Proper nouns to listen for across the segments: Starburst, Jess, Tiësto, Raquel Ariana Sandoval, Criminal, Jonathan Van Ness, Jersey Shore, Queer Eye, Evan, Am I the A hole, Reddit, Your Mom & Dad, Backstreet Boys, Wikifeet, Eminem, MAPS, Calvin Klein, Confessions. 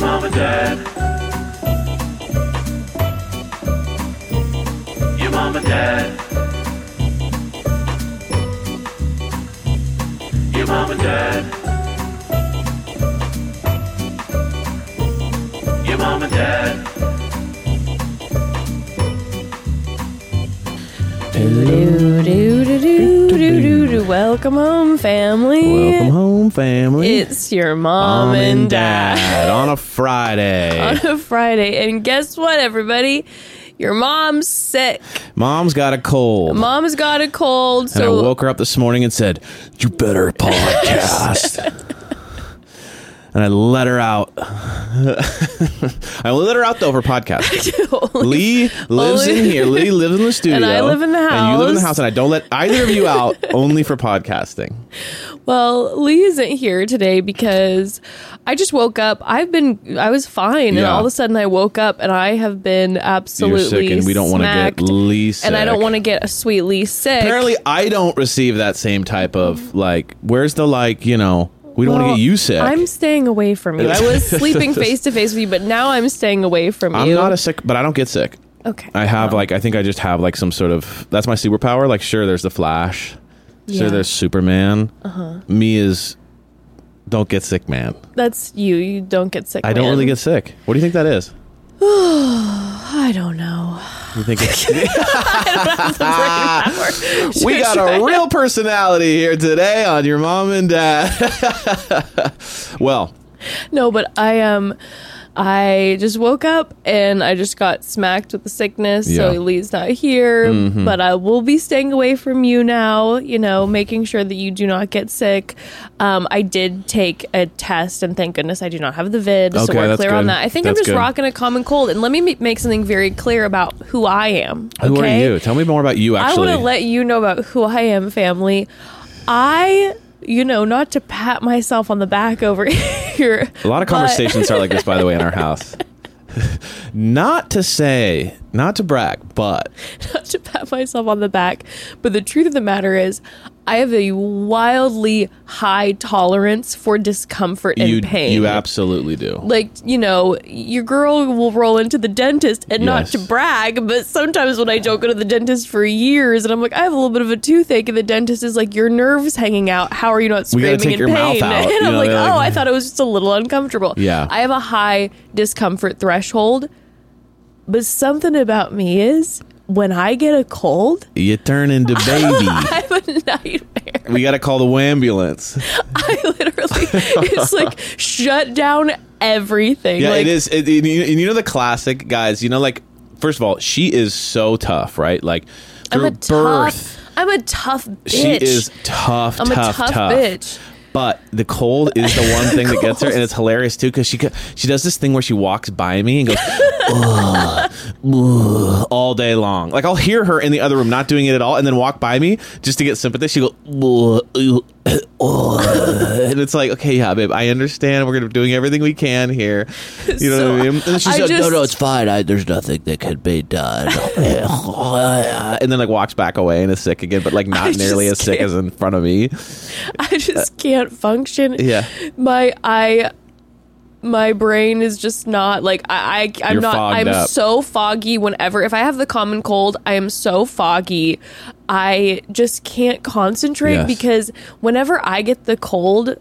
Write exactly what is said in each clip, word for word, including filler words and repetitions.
your mom and dad. Your mom and dad. Your mom and dad. Your mom and dad. Do, do, do, do, do, do, do. Welcome home, family. Welcome home, family. It's your mom, mom and dad. dad on a Friday. On a Friday. And guess what, everybody? Your mom's sick. Mom's got a cold. Mom's got a cold. And so I woke her up this morning and said, "You better podcast." And I let her out. I let her out, though, for podcast. Lee lives only, in here. Lee lives in the studio. And I live in the house. And you live in the house. And I don't let either of you out, only for podcasting. Well, Lee isn't here today because I just woke up. I've been, I was fine. Yeah. And all of a sudden I woke up and I have been absolutely sick. And we don't want to get Lee sick. And I don't want to get a sweet Lee sick. Apparently, I don't receive that same type of, like, where's the, like, you know. We don't well, want to get you sick. I'm staying away from you. I was sleeping face to face with you, but now I'm staying away from I'm you. I'm not a sick, but I don't get sick. Okay. I have, well. like, I think I just have, like, some sort of, that's my superpower. Like, sure, there's the Flash. Yeah. Sure, there's Superman. Uh-huh. Me is don't get sick, man. That's you. You don't get sick, I man. don't really get sick. What do you think that is? I don't know. You think it's- I don't have the we got a real personality here today on Your Mom and Dad. Well, no, but I um, I just woke up and I just got smacked with the sickness. Yeah. So Lee's not here, mm-hmm. but I will be staying away from you now. You know, making sure that you do not get sick. Um, I did take a test, and thank goodness I do not have the vid, okay, so we're clear good. on that. I think that's I'm just good. rocking a common cold. And let me make something very clear about who I am. Okay? Who are you? Tell me more about you. Actually, I want to let you know about who I am, family. I. You know, not to pat myself on the back over here. A lot of conversations are like this, by the way, in our house. Not to say, not to brag, but... Not to pat myself on the back, but the truth of the matter is, I have a wildly high tolerance for discomfort and you, pain. You absolutely do. Like, you know, your girl will roll into the dentist, and yes. not to brag, but sometimes when I don't go to the dentist for years, and I'm like, I have a little bit of a toothache, and the dentist is like, your nerve's hanging out. How are you not screaming in pain? We gotta take your mouth out. And I'm like, oh, I thought it was just a little uncomfortable. Yeah. I have a high discomfort threshold, but something about me is... When I get a cold, you turn into baby. I have a nightmare. We got to call the wambulance. I literally, it's like shut down everything. Yeah, like, it is. It, it, you, you know the classic guys. You know, like first of all, she is so tough, right? Like through I'm a birth, tough, I'm a tough bitch. She is tough. I'm tough, a tough, tough bitch. But the cold is the one thing that gets her, and it's hilarious too because she she does this thing where she walks by me and goes ugh, ugh, all day long. Like I'll hear her in the other room not doing it at all, and then walk by me just to get sympathy. She goes, ugh, ugh, ugh. And it's like, okay, yeah, babe, I understand. We're gonna be doing everything we can here. You know so what I mean? And she's I like, just, no, no, it's fine. I, there's nothing that could be done. And then like walks back away and is sick again, but like not I nearly as can't. sick as in front of me. I just can't. function yeah my I my brain is just not like I, I I'm You're not I'm up. so foggy whenever if I have the common cold I am so foggy I just can't concentrate yes. because whenever I get the cold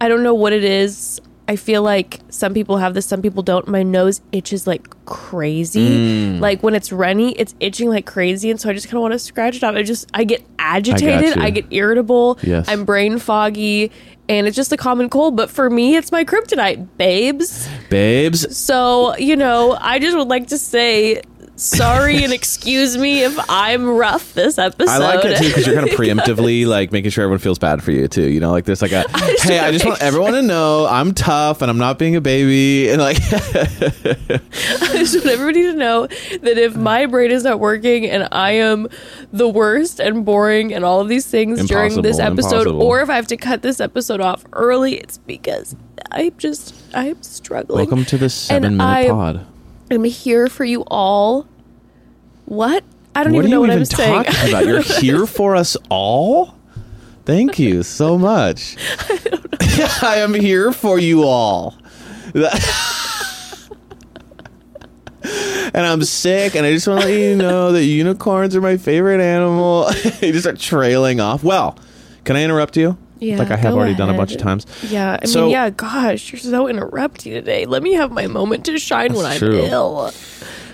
I don't know what it is. I feel like some people have this, some people don't. My nose itches like crazy. Mm. Like when it's runny, it's itching like crazy. And so I just kind of want to scratch it out. I just, I get agitated. I, I get irritable. Yes. I'm brain foggy. And it's just a common cold. But for me, it's my kryptonite, babes. Babes. So, you know, I just would like to say... Sorry and excuse me if I'm rough this episode. I like it too because you're kind of preemptively like making sure everyone feels bad for you too. You know, like there's like a I hey, I just want sure. everyone to know I'm tough and I'm not being a baby and like I just want everybody to know that if my brain is not working and I am the worst and boring and all of these things impossible, during this episode, impossible. or if I have to cut this episode off early, it's because I'm just I'm struggling. Welcome to the seven minute I, pod. I'm here for you all. What? I don't what even know what even I'm saying. About? You're here for us all? Thank you so much. I, don't know. I am here for you all. and I'm sick, and I just want to let you know that unicorns are my favorite animal. You just start trailing off. Well, can I interrupt you? Yeah, like I have already ahead. done a bunch of times. Yeah, I so, mean, yeah, gosh, you're so interrupting today. Let me have my moment to shine when I'm true. ill.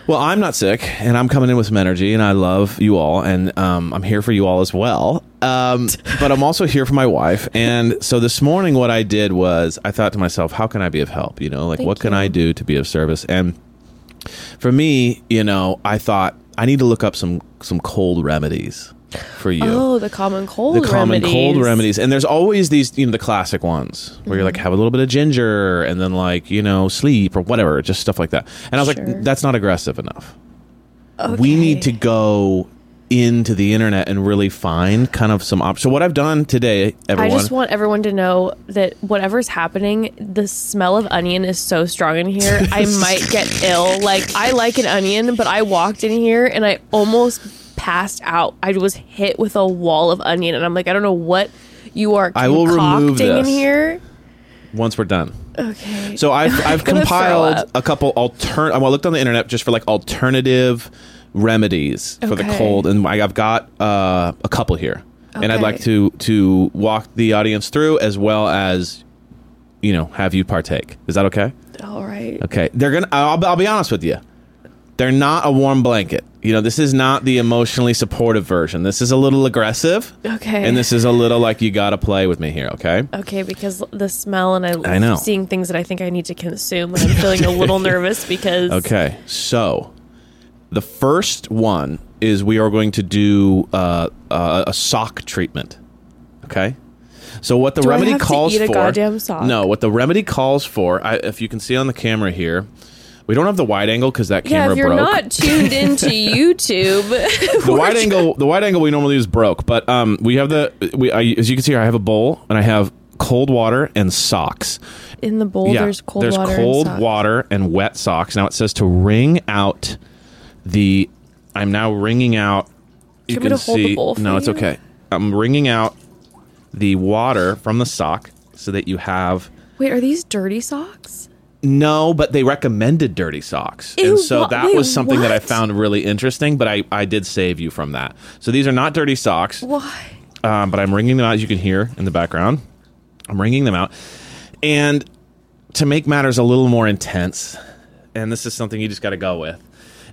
Well, I'm not sick, and I'm coming in with some energy, and I love you all, and um, I'm here for you all as well. Um, but I'm also here for my wife, and so this morning what I did was I thought to myself, how can I be of help? You know, like Thank what you. can I do to be of service? And for me, you know, I thought I need to look up some some cold remedies. For you. Oh, the common cold remedies. The common remedies. cold remedies. And there's always these, you know, the classic ones where mm-hmm. you're like, have a little bit of ginger and then like, you know, sleep or whatever, just stuff like that. And I was sure. like, that's not aggressive enough. Okay. We need to go into the internet and really find kind of some options. So what I've done today, everyone. I just want everyone to know that whatever's happening, the smell of onion is so strong in here. I might get ill. Like, I like an onion, but I walked in here and I almost passed out. I was hit with a wall of onion, and I'm like, I don't know what you are concocting I will remove this in here. Once we're done. Okay. So I've I've compiled a couple altern. I looked on the internet just for like alternative remedies okay. for the cold, and I've got uh, a couple here, okay. and I'd like to to walk the audience through as well as, you know, have you partake. Is that okay? All right. Okay. They're gonna. I'll, I'll be honest with you. They're not a warm blanket. You know, this is not the emotionally supportive version. This is a little aggressive. Okay. And this is a little like, you got to play with me here, okay? Okay, because the smell and I, I know. seeing things that I think I need to consume, and I'm feeling a little nervous because... Okay, so the first one is we are going to do uh, uh, a sock treatment, okay? So what the do remedy I have calls to eat for... a goddamn sock? No, what the remedy calls for, I, if you can see on the camera here... We don't have the wide angle because that camera broke. Yeah, if you're broke. not tuned into YouTube, the wide just... angle, the wide angle we normally use broke. But um, we have the we I, as you can see here, I have a bowl and I have cold water and socks. In the bowl, yeah, there's cold there's water. There's cold and water and wet socks. Now it says to wring out the. I'm now wringing out. You can, can hold see. The bowl for no, you? It's okay. I'm wringing out the water from the sock so that you have. Wait, are these dirty socks? No, but they recommended dirty socks. Ew, and so that wait, was something what? that I found really interesting, but I, I did save you from that. So these are not dirty socks. Why? Um, but I'm wringing them out, as you can hear in the background. I'm wringing them out. And to make matters a little more intense, and this is something you just got to go with,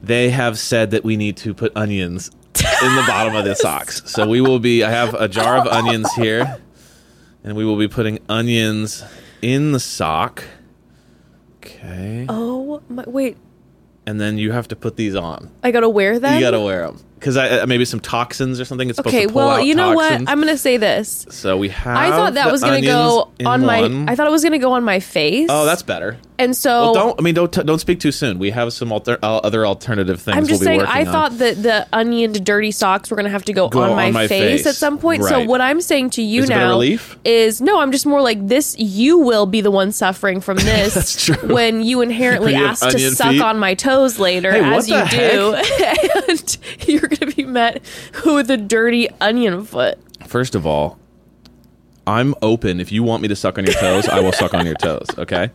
they have said that we need to put onions in the bottom of the socks. So we will be, I have a jar of onions here, and we will be putting onions in the sock. Okay. Oh my! Wait. And then you have to put these on. I gotta wear them. You gotta wear them because I, I maybe some toxins or something. It's supposed okay, to pull well, out you know toxins. What? I'm gonna say this. So we have. I thought that was gonna go on my. One. I thought it was gonna go on my face. Oh, that's better. And so well, don't. I mean, don't don't speak too soon. We have some alter, uh, other alternative things. I'm just we'll be saying. I on. thought that the onioned dirty socks were gonna have to go, go on, my on my face, face. at some point. Right. So what I'm saying to you is now a bit of relief? is no. I'm just more like this. You will be the one suffering from this. That's true. When you inherently you ask to suck feet? on my toes later, hey, as you do, and you're gonna be met with a dirty onion foot. First of all, I'm open. If you want me to suck on your toes, I will suck on your toes. Okay.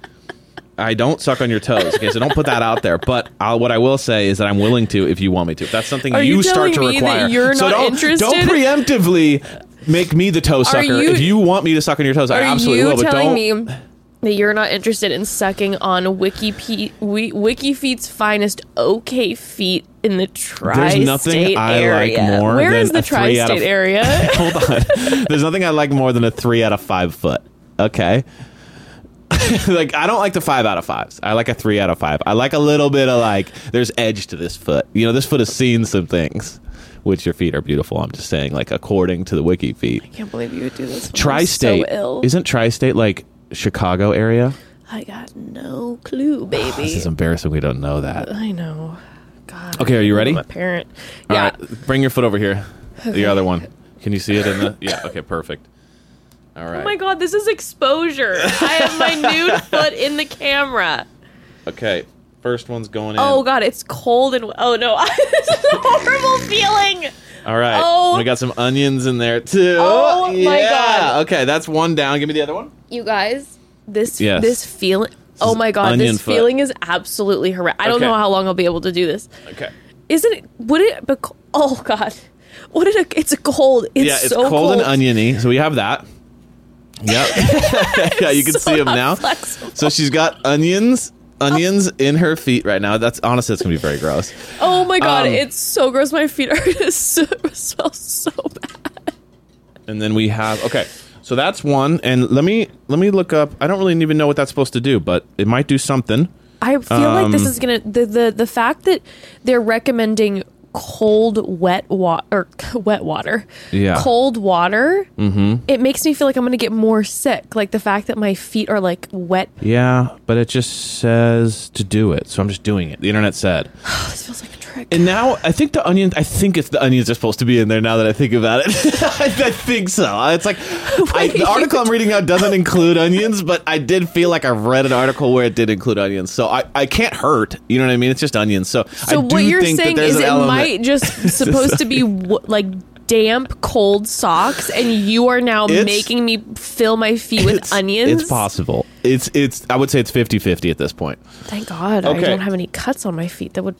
I don't suck on your toes, okay? So don't put that out there. But I'll, what I will say is that I'm willing to if you want me to. If that's something Are you, you start to require. That you're so not don't, interested? Don't preemptively make me the toe sucker. You, if you want me to suck on your toes, I absolutely will. But don't. Me that you're not interested in sucking on Wiki P- w- Wikifeet's finest OK feet in the tri-state area. There's nothing I area. like more Where than is the a tri-state three out of, area? Hold on. There's nothing I like more than a three out of five foot. Okay. Like, I don't like the five out of fives. I like a three out of five. I like a little bit of, like, there's edge to this foot. You know, this foot has seen some things, which your feet are beautiful. I'm just saying, like, according to the Wiki feet. I can't believe you would do this. Tri-state. So ill. Isn't tri-state, like, Chicago area? I got no clue, baby. Oh, this is embarrassing. We don't know that. I know. God. Okay, are you ready? I'm a parent. All yeah. Right, bring your foot over here. Okay. The other one. Can you see it in the... Yeah, okay, perfect. All right. Oh my God, this is exposure. I have my nude foot in the camera. Okay, first one's going in. Oh God, it's cold and... Oh no, this is a horrible feeling. All right, oh. We got some onions in there too. Oh yeah. My God. Okay, that's one down. Give me the other one. You guys, this yes. this feeling... Oh my god, this foot. feeling is absolutely horrific. I don't okay. know how long I'll be able to do this. Okay. Isn't it, would it, be, oh god. What did it, it's cold. It's yeah, it's so cold, cold and oniony. So we have that. Yep. Yeah, you can so see them now. Flexible. So she's got onions, onions oh. in her feet right now. That's honestly, it's going to be very gross. Oh my god, um, it's so gross. My feet are so, smell so bad. And then we have, okay. So that's one, and let me let me look up. I don't really even know what that's supposed to do, but it might do something. I feel um, like this is gonna the, the the fact that they're recommending cold wet water or wet water, yeah, cold water. Mm-hmm. It makes me feel like I'm gonna get more sick. Like the fact that my feet are like wet. Yeah, but it just says to do it, so I'm just doing it. The internet said. This feels like a trick. And now I think the onions. I think it's the onions are supposed to be in there. Now that I think about it, I, I think so. It's like. I, the article I'm reading now doesn't include onions, but I did feel like I read an article where it did include onions. So I, I can't hurt. You know what I mean? It's just onions. So, so I do what you're think saying that is it element. Might just supposed to be w- like damp, cold socks, and you are now it's, making me fill my feet with it's, onions? It's possible. It's it's. I would say it's fifty-fifty at this point. Thank God. Okay. I don't have any cuts on my feet that would...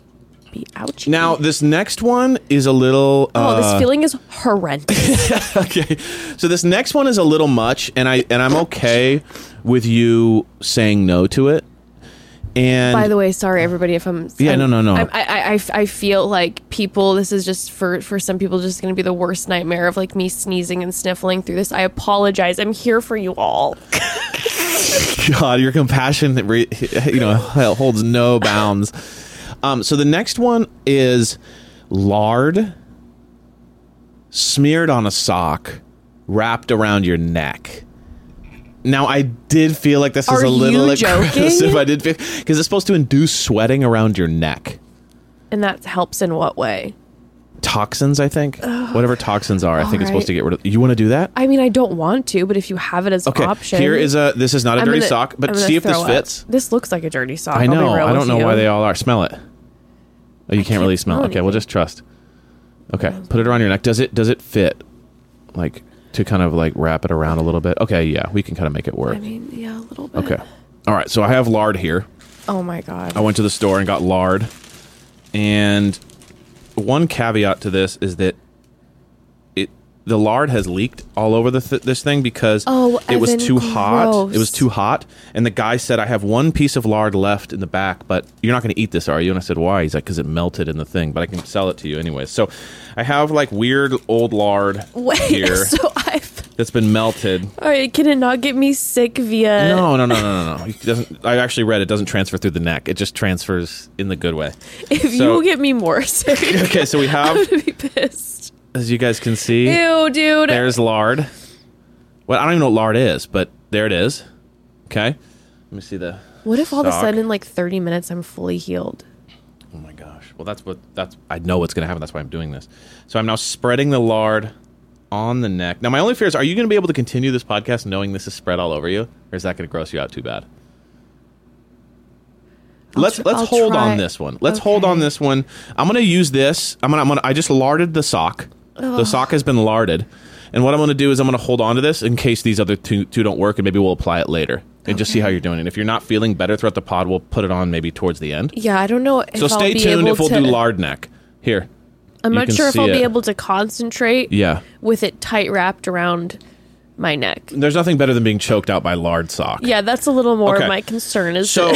be ouchy. Now this next one is a little uh, oh this feeling is horrendous. Okay, so this next one is a little much, and I and I'm okay with you saying no to it. And by the way, sorry everybody if I'm yeah I'm, no no no I'm, I, I I feel like people this is just for for some people just gonna be the worst nightmare of like me sneezing and sniffling through this. I apologize. I'm here for you all. God, your compassion you know holds no bounds. Um, so the next one is lard smeared on a sock wrapped around your neck. Now, I did feel like this is a little aggressive. I did feel because it's supposed to induce sweating around your neck. And that helps in what way? Toxins, I think. Ugh. Whatever toxins are, I think right. It's supposed to get rid of. You want to do that? I mean, I don't want to, but if you have it as an okay. option. Here is a, this is not a I'm dirty gonna, sock, but see if this fits. Up. This looks like a dirty sock. I know. I don't know you. Why they all are. Smell it. Oh, you can't, can't really smell it. Okay, we'll just trust. Okay, put it around your neck. Does it Does it fit? Like, to kind of like wrap it around a little bit? Okay, yeah, we can kind of make it work. I mean, yeah, a little bit. Okay. All right, so I have lard here. Oh, my God. I went to the store and got lard. And one caveat to this is that it the lard has leaked all over the th- this thing because oh, it Evan, was too gross. hot. It was too hot. And the guy said, I have one piece of lard left in the back, but you're not going to eat this, are you? And I said, why? He's like, because it melted in the thing, but I can sell it to you anyway. So I have like weird old lard Wait, here so I've... that's been melted. All right, can it not get me sick via... No, no, no, no, no, no. It doesn't, I actually read it doesn't transfer through the neck. It just transfers in the good way. If so, you get me more sick. Okay, so we have... I'm going to be pissed. As you guys can see, ew, dude. There's lard. Well, I don't even know what lard is, but there it is. Okay. Let me see the What if all sock. of a sudden in like thirty minutes I'm fully healed? Oh my gosh. Well, that's what that's I know what's going to happen. That's why I'm doing this. So I'm now spreading the lard on the neck. Now, my only fear is, are you going to be able to continue this podcast knowing this is spread all over you? Or is that going to gross you out too bad? I'll let's tr- let's I'll hold try. on this one. Let's okay. hold on this one. I'm going to use this. I'm going I'm going I just larded the sock. Ugh. The sock has been larded. And what I'm going to do is I'm going to hold on to this in case these other two, two don't work, and maybe we'll apply it later and okay. just see how you're doing. And if you're not feeling better throughout the pod, we'll put it on maybe towards the end. Yeah, I don't know if So stay I'll be tuned able if we'll to... do lard neck. Here. I'm not sure if I'll it. be able to concentrate yeah. with it tight wrapped around my neck. There's nothing better than being choked out by lard sock. Yeah, that's a little more okay. of my concern. Is So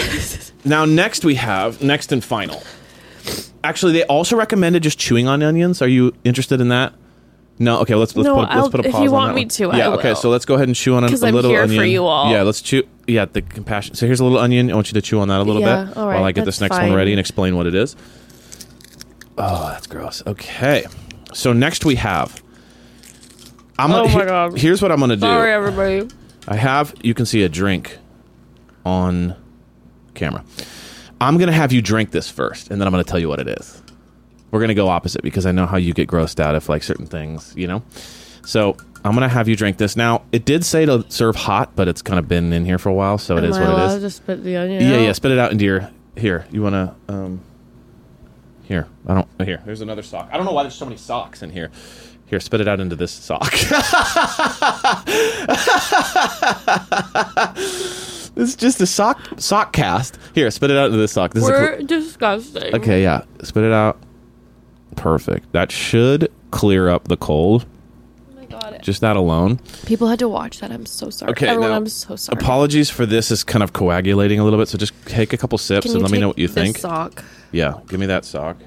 now next we have, next and final. Actually, they also recommended just chewing on onions. Are you interested in that? No, okay, let's let's, no, put, a, let's put a pause on that. If you want me to, I will. Yeah, okay, so let's go ahead and chew on a, a little onion. Because I'm here for you all. Yeah, let's chew. Yeah, the compassion. So here's a little onion. I want you to chew on that a little yeah, bit all right, while I get this next fine. one ready and explain what it is. Oh, that's gross. Okay, so next we have. I'm oh, gonna, my God. Here, here's what I'm going to do. Sorry, everybody. I have, you can see a drink on camera. I'm going to have you drink this first, and then I'm going to tell you what it is. We're going to go opposite because I know how you get grossed out if like certain things, you know? So I'm going to have you drink this. Now, it did say to serve hot, but it's kind of been in here for a while, so it Am is I what it is. Just spit the onion yeah, out? yeah, spit it out into your... Here, you want to... Um, here, I don't... Here, there's another sock. I don't know why there's so many socks in here. Here, spit it out into this sock. This is just a sock sock cast. Here, spit it out into this sock. This We're is cl- disgusting. Okay, yeah. Spit it out. Perfect. That should clear up the cold. Oh my God. Just that alone. People had to watch that. I'm so sorry. Okay, Everyone, now, I'm so sorry. Apologies for this. It's kind of coagulating a little bit, so just take a couple sips and let me know what you think. Sock. Yeah, give me that sock.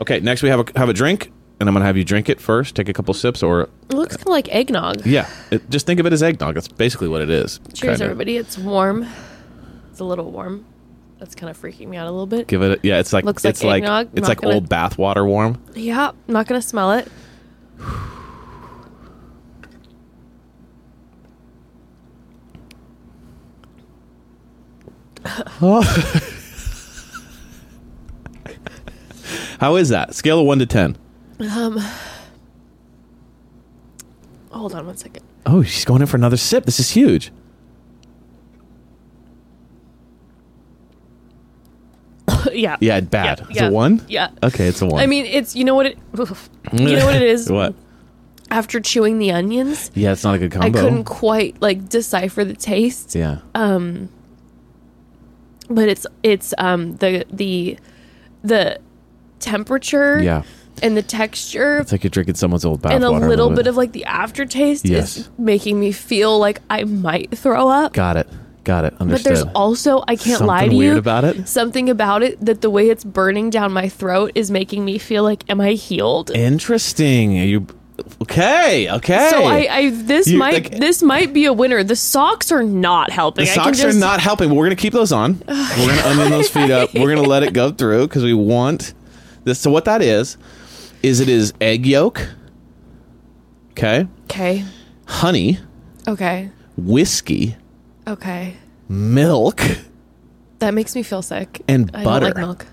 Okay, next we have a have a drink. And I'm going to have you drink it first. Take a couple sips or... It looks kind of like eggnog. Yeah. It, just think of it as eggnog. That's basically what it is. Cheers, kinda. Everybody. It's warm. It's a little warm. That's kind of freaking me out a little bit. Give it... A, yeah, it's like... Looks it's like eggnog. Like, it's like gonna, old bath water warm. Yeah. I'm not going to smell it. Oh. How is that? Scale of one to ten. Um. Hold on one second. Oh, she's going in for another sip. This is huge. yeah. Yeah, bad. Yeah, it's yeah, a one? Yeah. Okay, it's a one. I mean, it's, you know what it, you know what it is? What? After chewing the onions. Yeah, it's not a good combo. I couldn't quite, like, decipher the taste. Yeah. Um. But it's, it's, um, the, the, the temperature. Yeah. And the texture. It's like you're drinking someone's old bathwater. And a little, little bit of like the aftertaste yes. is making me feel like I might throw up. Got it. Got it. Understood. But there's also, I can't something lie to you. Something weird about it? Something about it that the way it's burning down my throat is making me feel like, am I healed? Interesting. Are you... Okay. Okay. So I, I this you, might like, this might be a winner. The socks are not helping. The I socks can just... are not helping. But we're gonna keep those on. We're gonna onion those feet up. We're gonna let it go through because we want this. So what that is. Is it is egg yolk, okay? Okay. Honey. Okay. Whiskey. Okay. Milk. That makes me feel sick. And I butter. I don't like milk.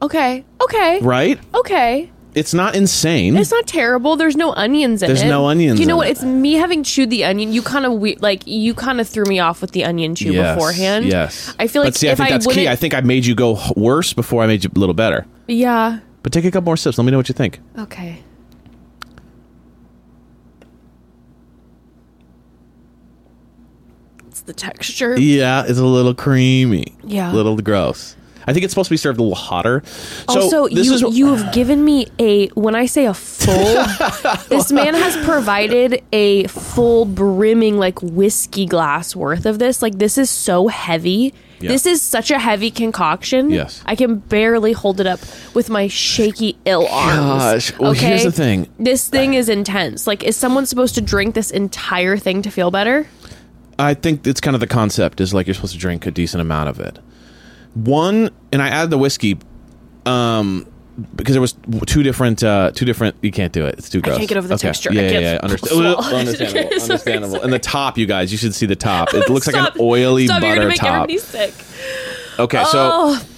Okay. Okay. Right? Okay. It's not insane. It's not terrible. There's no onions in There's it. There's no onions in it. You know what? It. It's me having chewed the onion. You kind of we- like you kind of threw me off with the onion chew yes, beforehand. Yes. I feel like see, if I think I that's wouldn't... key. I think I made you go worse before I made you a little better. Yeah. But take a couple more sips. Let me know what you think. Okay. It's the texture. Yeah, it's a little creamy. Yeah. A little gross. I think it's supposed to be served a little hotter. Also, so this you, is, you have given me a, when I say a full, this man has provided a full brimming like whiskey glass worth of this. Like this is so heavy. Yeah. This is such a heavy concoction. Yes. I can barely hold it up with my shaky ill arms. Gosh. Well, okay? Here's the thing. This thing is intense. Like, is someone supposed to drink this entire thing to feel better? I think it's kind of the concept is like you're supposed to drink a decent amount of it. One, and I added the whiskey um, because there was two different, uh, two different, you can't do it. It's too gross. I can't get over the okay. texture. Yeah, yeah, yeah. Understa- understandable. Okay, sorry, understandable. Sorry. And the top, you guys, you should see the top. It looks like an oily Stop. butter You're gonna top. Make everybody sick. Okay, oh. so...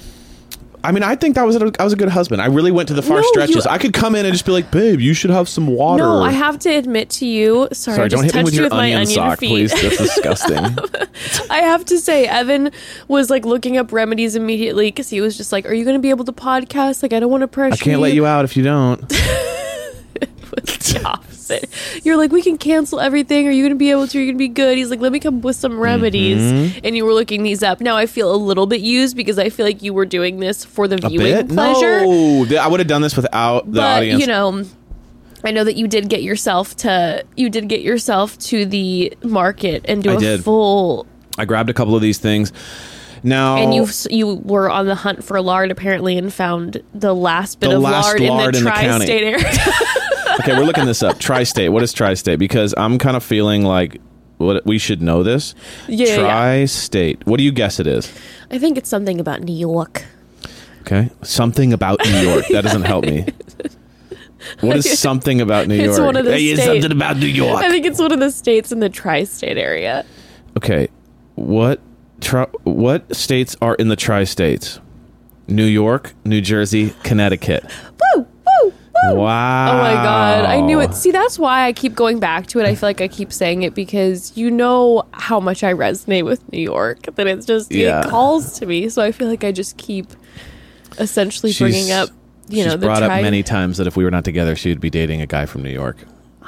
I mean, I think that was a, I was a good husband. I really went to the far no, stretches. You, I could come in and just be like, babe, you should have some water. No, I have to admit to you. Sorry, sorry I just don't hit me with your with onion, onion sock, feet. Please. That's disgusting. I have to say, Evan was like looking up remedies immediately because he was just like, are you going to be able to podcast? Like, I don't want to pressure you. I can't you. let you out if you don't. It's the opposite. You're like, we can cancel everything. Are you going to be able to? Are you going to be good? He's like, let me come up with some remedies. Mm-hmm. And you were looking these up. Now I feel a little bit used because I feel like you were doing this for the a viewing bit? pleasure. No, I would have done this without the but, audience. You know, I know that you did get yourself to you did get yourself to the market and do I a did. full. I grabbed a couple of these things. Now, and you you were on the hunt for lard apparently and found the last bit the of last lard, lard in the tri-state area. Okay, we're looking this up. Tri-state. What is tri-state? Because I'm kind of feeling like what we should know this. Yeah, tri-state. Yeah. What do you guess it is? I think it's something about New York. Okay, something about New York. That doesn't help me. What is something about New York? It's one of the hey, states. Something about New York. I think it's one of the states in the tri-state area. Okay, what? Tri- what states are in the tri-states? New York, New Jersey, Connecticut. Woo! Woo! Woo! Wow. Oh my God. I knew it. See, that's why I keep going back to it. I feel like I keep saying it because you know how much I resonate with New York. That it's just, yeah. it calls to me. So I feel like I just keep essentially she's, bringing up, you know, the tri- She's brought up many times that if we were not together, she would be dating a guy from New York.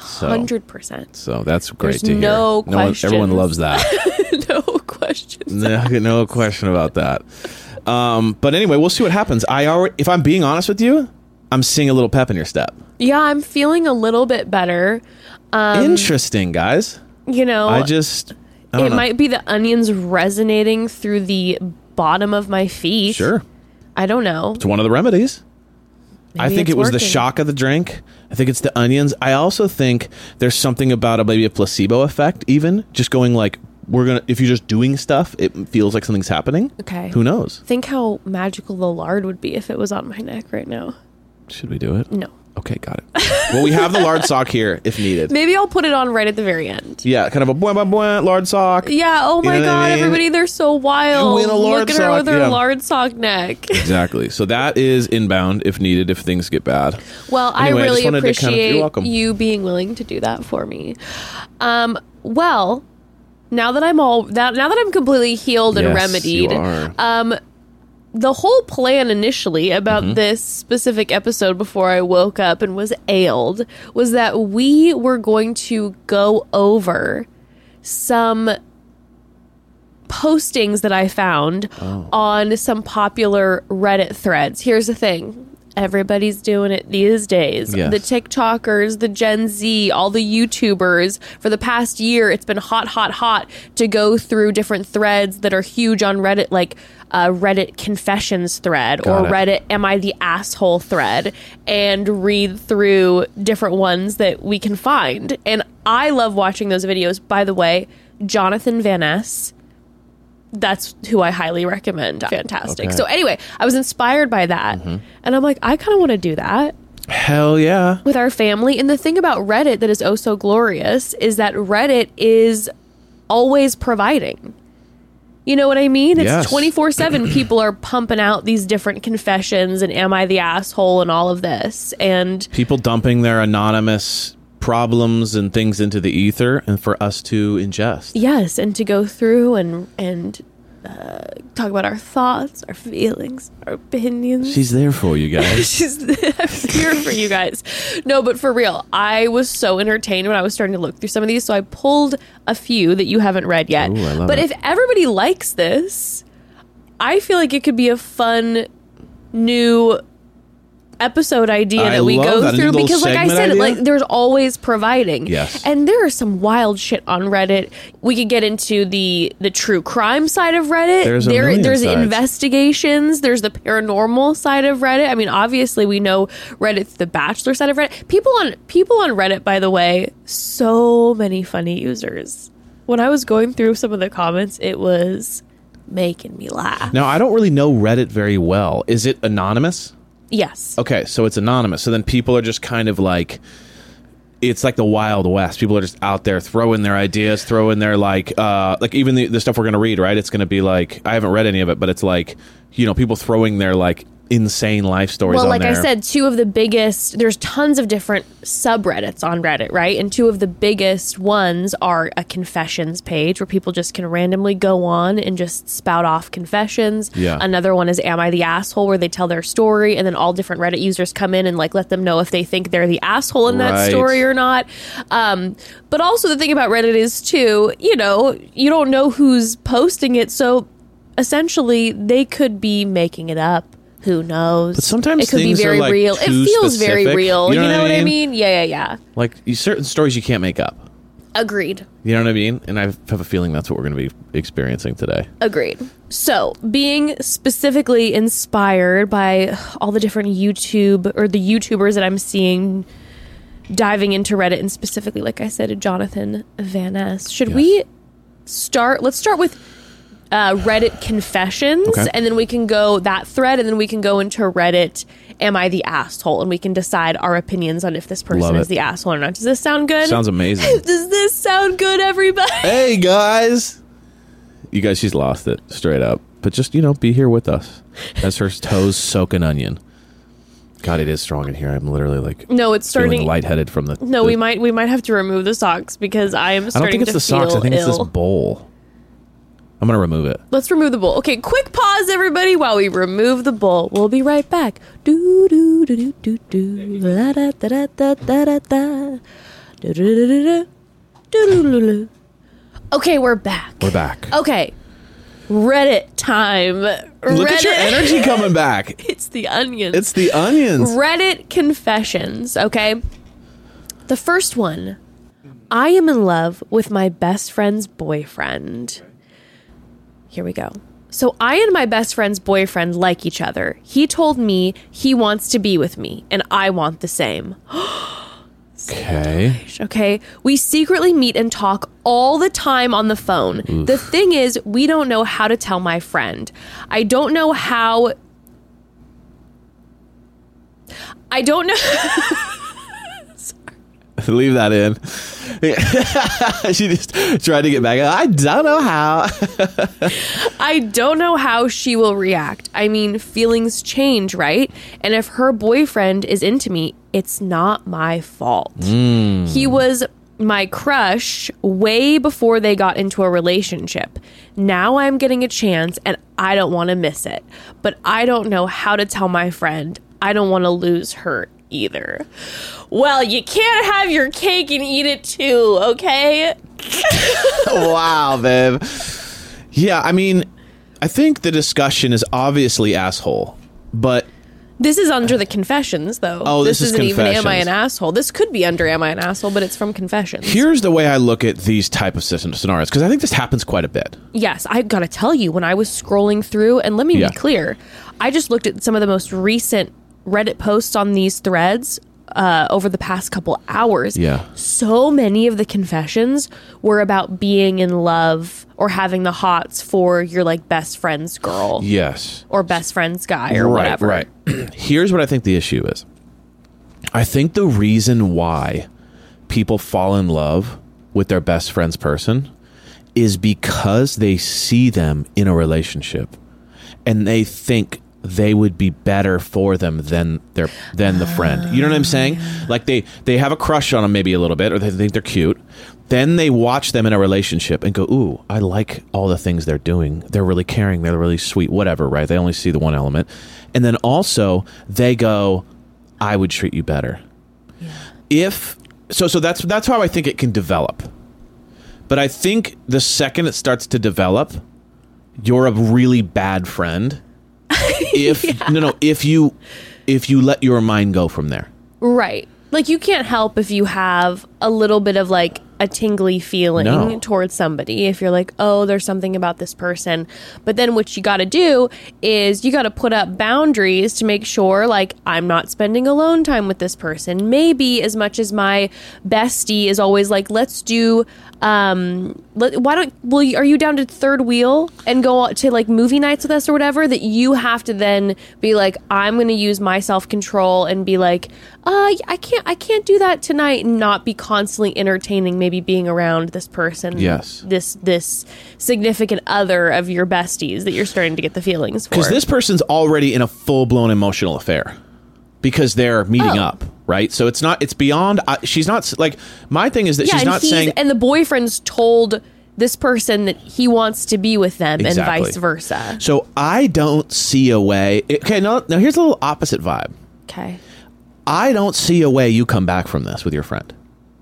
So, one hundred percent. So that's great There's to hear. no, no question. Everyone loves that. No No, no question about that. Um, but anyway, we'll see what happens. I already, if I'm being honest with you, I'm seeing a little pep in your step. Yeah, I'm feeling a little bit better. Um, Interesting, guys. You know, I just I don't it know. Might be the onions resonating through the bottom of my feet. Sure, I don't know. It's one of the remedies. Maybe I think it was working. The shock of the drink. I think it's the onions. I also think there's something about a, maybe a placebo effect, even just going like, we're going to, if you're just doing stuff, it feels like something's happening. Okay. Who knows? Think how magical the lard would be if it was on my neck right now. Should we do it? No. Okay, got it. Well, we have the lard sock here if needed. Maybe I'll put it on right at the very end. Yeah, kind of a boing, boing, boing, lard sock. Yeah, oh my you know God, I mean? Everybody, they're so wild. You win a lard Look sock. At her with her yeah. lard sock neck. Exactly. So that is inbound if needed, if things get bad. Well, anyway, I really I appreciate kind of, you being willing to do that for me. Um, well, now that I'm all, that, now that I'm completely healed and yes, remedied, you are. um, The whole plan initially about mm-hmm. this specific episode before I woke up and was ailed was that we were going to go over some postings that I found oh. on some popular Reddit threads. Here's the thing. Everybody's doing it these days. Yes. The TikTokers, the Gen Z, all the YouTubers. For the past year, it's been hot, hot, hot to go through different threads that are huge on Reddit, like a Reddit Confessions thread Got or it. Reddit Am I the Asshole thread, and read through different ones that we can find. And I love watching those videos. By the way, Jonathan Van Ness, that's who I highly recommend. Fantastic. Okay. So anyway, I was inspired by that. Mm-hmm. And I'm like, I kind of want to do that. Hell yeah. With our family. And the thing about Reddit that is oh so glorious is that Reddit is always providing. You know what I mean? It's yes. twenty-four seven. People are pumping out these different confessions and am I the asshole and all of this. And people dumping their anonymous problems and things into the ether and for us to ingest. Yes, and to go through and and uh, talk about our thoughts, our feelings, our opinions. She's there for you guys. She's there, I'm here for you guys. No, but for real, I was so entertained when I was starting to look through some of these, so I pulled a few that you haven't read yet. Ooh, I love but it. If everybody likes this, I feel like it could be a fun new episode idea I that we go that. Through because like I said idea? Like there's always providing. Yes. And there are some wild shit on Reddit. We could get into the the true crime side of Reddit. There's a there, there's sides. Investigations, there's the paranormal side of Reddit. I mean, obviously we know Reddit's the Bachelor side of Reddit. People on people on Reddit, by the way, so many funny users. When I was going through some of the comments, it was making me laugh. Now, I don't really know Reddit very well. Is it anonymous? Yes. Okay, so it's anonymous. So then people are just kind of like, it's like the Wild West. People are just out there throwing their ideas, throwing their like, uh, like even the, the stuff we're going to read, right? It's going to be like, I haven't read any of it, but it's like, you know, people throwing their like insane life stories well, on like there. I said, two of the biggest, there's tons of different subreddits on Reddit, right? And two of the biggest ones are a confessions page where people just can randomly go on and just spout off confessions. Yeah. Another one is Am I the Asshole, where they tell their story and then all different Reddit users come in and like let them know if they think they're the asshole in right. that story or not. Um, but also the thing about Reddit is too, you know, you don't know who's posting it. So essentially they could be making it up. Who knows? But sometimes it could things be very are like real. It feels specific. Very real. You know, you know what, I mean? what I mean? Yeah, yeah, yeah. Like you, certain stories you can't make up. Agreed. You know what I mean? And I have a feeling that's what we're going to be experiencing today. Agreed. So, being specifically inspired by all the different YouTube or the YouTubers that I'm seeing diving into Reddit, and specifically, like I said, Jonathan Van Ness. Should yes. we start? Let's start with Uh, Reddit Confessions, okay. and then we can go that thread, and then we can go into Reddit Am I the Asshole, and we can decide our opinions on if this person is the asshole or not. Does this sound good? Sounds amazing. Does this sound good, everybody? Hey, guys. You guys, she's lost it, straight up. But just, you know, be here with us as her toes soak an onion. God, it is strong in here. I'm literally like no, it's starting lightheaded from the. No, the, we might we might have to remove the socks because I am starting I don't think it's to the socks. I think ill. It's this bowl. I'm going to remove it. Let's remove the bowl. Okay, quick pause, everybody, while we remove the bowl. We'll be right back. Do do do do do do da da da da da da da do do do do do do. Okay, we're back. We're back. Okay. Reddit time. Reddit. Look at your energy coming back. It's the onions. It's the onions. Reddit confessions, okay? The first one. I am in love with my best friend's boyfriend. Here we go. So I and my best friend's boyfriend like each other. He told me he wants to be with me, and I want the same. Okay. Okay. We secretly meet and talk all the time on the phone. Oof. The thing is, we don't know how to tell my friend. I don't know how... I don't know... Sorry. Leave that in. She just tried to get back. I don't know how. I don't know how she will react. I mean, feelings change, right? And if her boyfriend is into me, it's not my fault. Mm. He was my crush way before they got into a relationship. Now I'm getting a chance and I don't want to miss it. But I don't know how to tell my friend. I don't want to lose her either. Well, you can't have your cake and eat it too, okay? Wow, babe. Yeah, I mean, I think the discussion is obviously asshole, but... This is under the confessions, though. Oh, this, this is isn't even Am I an Asshole? This could be under Am I an Asshole, but it's from Confessions. Here's the way I look at these type of scenarios, because I think this happens quite a bit. Yes, I've got to tell you, when I was scrolling through, and let me yeah. be clear, I just looked at some of the most recent Reddit posts on these threads uh, over the past couple hours. Yeah. So many of the confessions were about being in love or having the hots for your like best friend's girl. Yes. Or best friend's guy or right, whatever. Right. Here's what I think the issue is. I think the reason why people fall in love with their best friend's person is because they see them in a relationship and they think they would be better for them than their than the friend. You know what I'm saying? Like they, they have a crush on them maybe a little bit, or they think they're cute. Then they watch them in a relationship and go, ooh, I like all the things they're doing. They're really caring. They're really sweet, whatever, right? They only see the one element. And then also they go, I would treat you better. Yeah. If so, so that's that's how I think it can develop. But I think the second it starts to develop, you're a really bad friend. If yeah. no no if you if you let your mind go from there. Right. Like you can't help if you have a little bit of like a tingly feeling no. towards somebody. If you're like, oh, there's something about this person. But then what you got to do is you got to put up boundaries to make sure like I'm not spending alone time with this person. Maybe as much as my bestie is always like, let's do, um, let, why don't, will you, are you down to third wheel and go to like movie nights with us or whatever, that you have to then be like, I'm going to use my self-control and be like, uh, I can't, I can't do that tonight, and not be constantly entertaining maybe being around this person, yes. this this significant other of your besties that you're starting to get the feelings for. Because this person's already in a full-blown emotional affair because they're meeting oh. up, right? So it's not, it's beyond, uh, she's not, like, my thing is that yeah, she's not saying... And the boyfriend's told this person that he wants to be with them exactly. and vice versa. So I don't see a way, okay, now, now here's a little opposite vibe. Okay. I don't see a way you come back from this with your friend.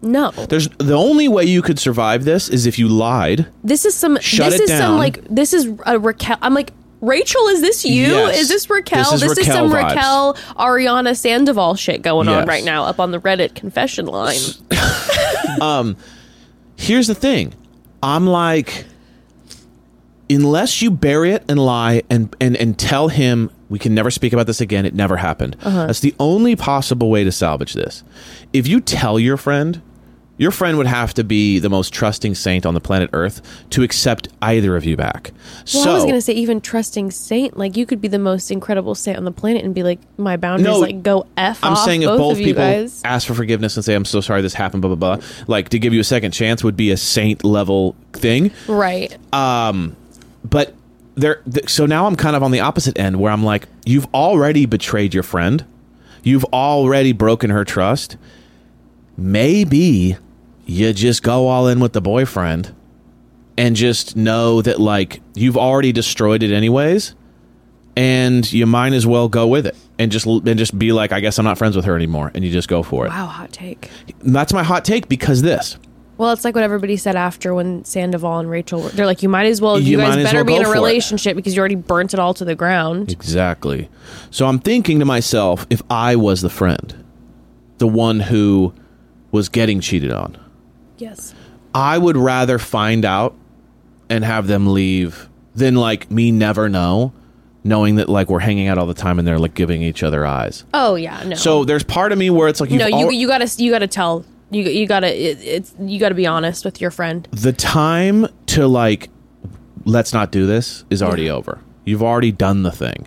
No. There's the only way you could survive this is if you lied. This is some shut this it is down. Some like this is a Raquel. I'm like, Rachel, is this you? Yes. Is this Raquel? This is, this Raquel is some vibes. Raquel Ariana Sandoval shit going yes. on right now up on the Reddit confession line. um here's the thing. I'm like, unless you bury it and lie and and, and tell him we can never speak about this again. It never happened. Uh-huh. That's the only possible way to salvage this. If you tell your friend, your friend would have to be the most trusting saint on the planet Earth to accept either of you back. Well, so, I was going to say, even trusting saint, like you could be the most incredible saint on the planet and be like, my boundaries, no, like go F I'm off. I'm saying both if both people guys. ask for forgiveness and say, I'm so sorry this happened, blah, blah, blah. Like to give you a second chance would be a saint level thing. Right. Um, but There, th- so now I'm kind of on the opposite end where I'm like, you've already betrayed your friend. You've already broken her trust. Maybe you just go all in with the boyfriend and just know that, like, you've already destroyed it anyways. And you might as well go with it and just and just be like, I guess I'm not friends with her anymore. And you just go for it. Wow, hot take. That's my hot take because this. Well, it's like what everybody said after when Sandoval and Rachel were, they're like, you might as well, you, you guys better well be in a relationship it. because you already burnt it all to the ground. Exactly. So I'm thinking to myself, if I was the friend, the one who was getting cheated on. Yes. I would rather find out and have them leave than like me never know, knowing that like we're hanging out all the time and they're like giving each other eyes. Oh, yeah. No. So there's part of me where it's like, no, you, al- you got to, you got to tell. You you gotta it, it's you gotta be honest with your friend. The time to like, let's not do this is already yeah. over. You've already done the thing.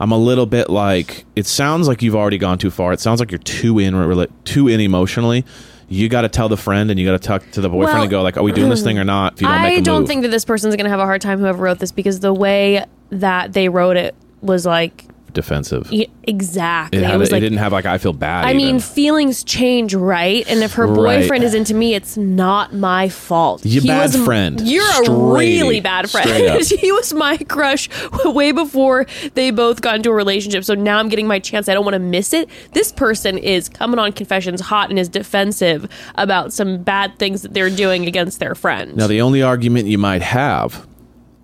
I'm a little bit like, it sounds like you've already gone too far. It sounds like you're too in too in emotionally. You got to tell the friend and you got to talk to the boyfriend well, and go like, are we doing this thing or not? If you don't I make a don't move. think that this person's gonna have a hard time. Whoever wrote this, because the way that they wrote it was like. Defensive. Yeah, exactly. It, had, it, was it like, didn't have like I feel bad. I even. mean, feelings change, right? And if her right. boyfriend is into me, it's not my fault. You're a bad was, friend. You're Straighty. a really bad friend. He was my crush way before they both got into a relationship. So now I'm getting my chance. I don't want to miss it. This person is coming on Confessions hot and is defensive about some bad things that they're doing against their friend. Now, the only argument you might have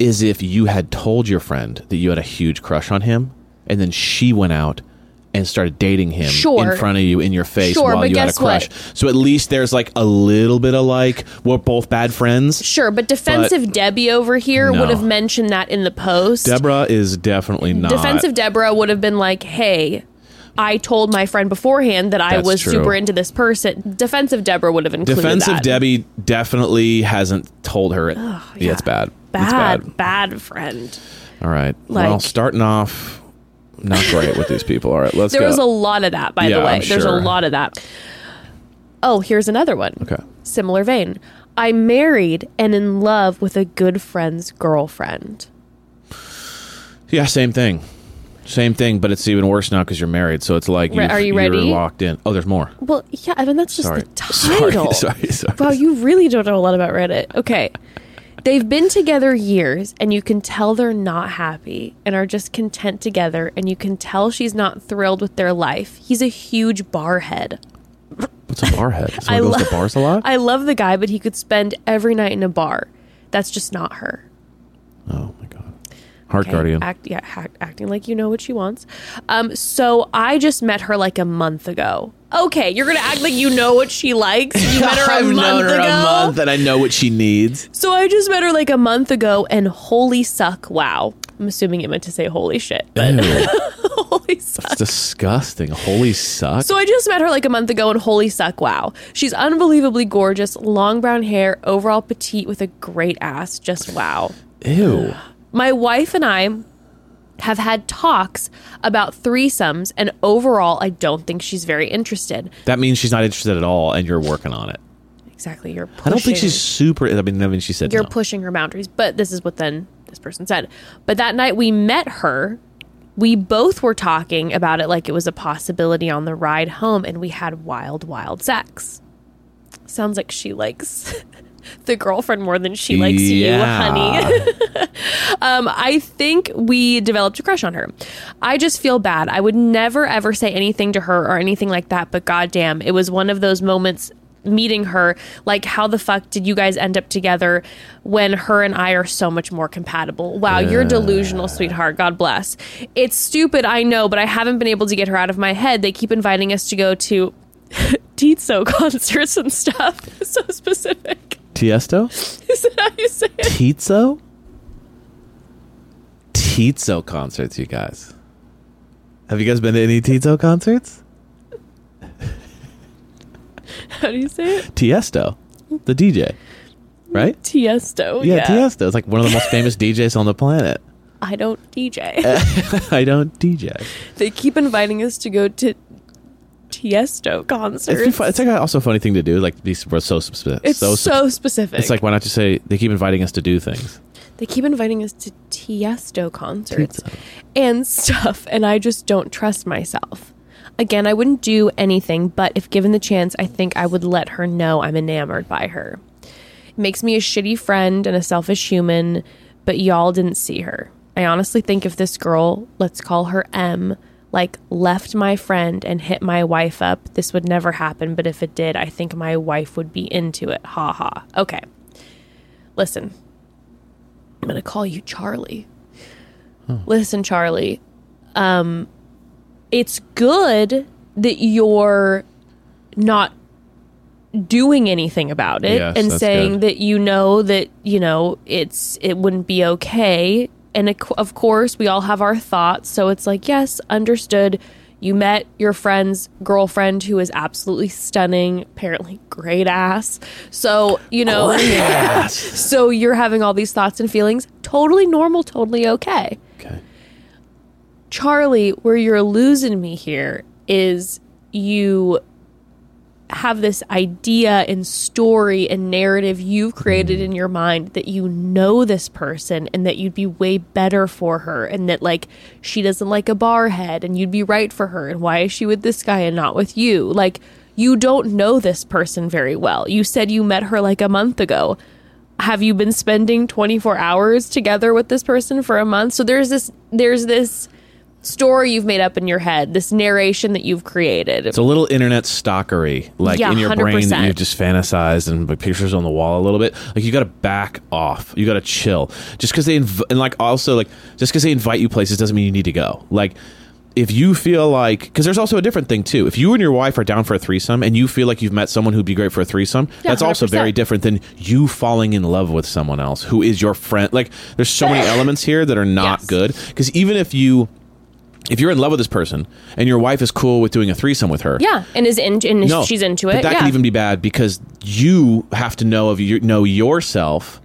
is if you had told your friend that you had a huge crush on him. And then she went out and started dating him sure. in front of you, in your face, sure, while you had a crush. What? So at least there's like a little bit of like, we're both bad friends. Sure, but defensive but Debbie over here no. would have mentioned that in the post. Deborah is definitely not. Defensive Deborah would have been like, hey, I told my friend beforehand that I That's was true. super into this person. Defensive Deborah would have included defensive that. Defensive Debbie definitely hasn't told her it. Oh, yeah. yeah, it's bad. Bad, it's bad. Bad friend. All right. Like, well, starting off... Not great with these people. All right, let's there go. There was a lot of that, by yeah, the way. I'm There's sure. a lot of that. Oh, here's another one. Okay. Similar vein. I'm married and in love with a good friend's girlfriend. Yeah, same thing. Same thing, but it's even worse now because you're married. So it's like you're, Are you ready? You're locked in. Oh, there's more. Well, yeah, I mean, that's just sorry. the title. Sorry, sorry, sorry. Wow, you really don't know a lot about Reddit. Okay. They've been together years, and you can tell they're not happy and are just content together, and you can tell she's not thrilled with their life. He's a huge barhead. What's a barhead? Someone I goes lo- to bars a lot? I love the guy, but he could spend every night in a bar. That's just not her. Oh, my God. Heart okay. guardian. Act, yeah, act, acting like you know what she wants. Um, so I just met her like a month ago. Okay, you're going to act like you know what she likes. You met her a month ago. I've known her a month and I know what she needs. So I just met her like a month ago and holy suck, wow. I'm assuming it meant to say holy shit. But holy suck. That's disgusting. Holy suck. So I just met her like a month ago and holy suck, wow. She's unbelievably gorgeous, long brown hair, overall petite with a great ass. Just wow. Ew. My wife and I have had talks about threesomes, and overall, I don't think she's very interested. That means she's not interested at all, and you're working on it. Exactly. You're pushing. I don't think she's super... I mean, I mean she said You're no. pushing her boundaries, but this is what then this person said. But that night we met her, we both were talking about it like it was a possibility on the ride home, and we had wild, wild sex. Sounds like she likes... the girlfriend more than she likes yeah. you, honey. um, I think we developed a crush on her. I just feel bad. I would never, ever say anything to her or anything like that. But goddamn, it was one of those moments meeting her. Like, how the fuck did you guys end up together when her and I are so much more compatible? Wow, yeah. You're delusional, sweetheart. God bless. It's stupid, I know, but I haven't been able to get her out of my head. They keep inviting us to go to Tiësto concerts and stuff. It's so specific. Tiësto? Is that how you say it? Tiësto? Tiësto concerts, you guys. Have you guys been to any Tiësto concerts? How do you say it? Tiësto, the D J, right? Tiësto, yeah. Yeah, Tiësto. It's like one of the most famous D Js on the planet. I don't D J. I don't D J. They keep inviting us to go to... Tiësto concerts. It's, it's like also a funny thing to do. Like these were so specific. It's so, so specific. It's like, why not just say they keep inviting us to do things? They keep inviting us to Tiësto concerts Tiësto. and stuff, and I just don't trust myself. Again, I wouldn't do anything, but if given the chance, I think I would let her know I'm enamored by her. It makes me a shitty friend and a selfish human, but y'all didn't see her. I honestly think if this girl, let's call her M, like left my friend and hit my wife up. This would never happen, but if it did, I think my wife would be into it. Ha ha. Okay. Listen, I'm going to call you Charlie. Huh. Listen, Charlie, um, it's good that you're not doing anything about it, yes, and saying good. That you know that, you know, it's it wouldn't be okay. And of course, we all have our thoughts. So it's like, yes, understood. You met your friend's girlfriend who is absolutely stunning, apparently great ass. So, you know, yes. So you're having all these thoughts and feelings. Totally normal, totally okay. Okay. Charlie, where you're losing me here is you have this idea and story and narrative you've created in your mind that you know this person and that you'd be way better for her and that, like, she doesn't like a barhead and you'd be right for her and why is she with this guy and not with you? Like, you don't know this person very well. You said you met her like a month ago. Have you been spending twenty-four hours together with this person for a month? So there's this, there's this story you've made up in your head, this narration that you've created. It's a little internet stalkery, like yeah, in your one hundred percent brain that you've just fantasized and put pictures on the wall a little bit. Like, you got to back off. You got to chill. Just because they inv- and like also like just because they invite you places doesn't mean you need to go. Like, if you feel like, because there's also a different thing too. If you and your wife are down for a threesome and you feel like you've met someone who'd be great for a threesome, yeah, that's one hundred percent also very different than you falling in love with someone else who is your friend. Like, there's so many elements here that are not yes. good. Because even if you. If you're in love with this person and your wife is cool with doing a threesome with her, yeah, and is in, and no, she's into it, but that yeah. could even be bad because you have to know of you know yourself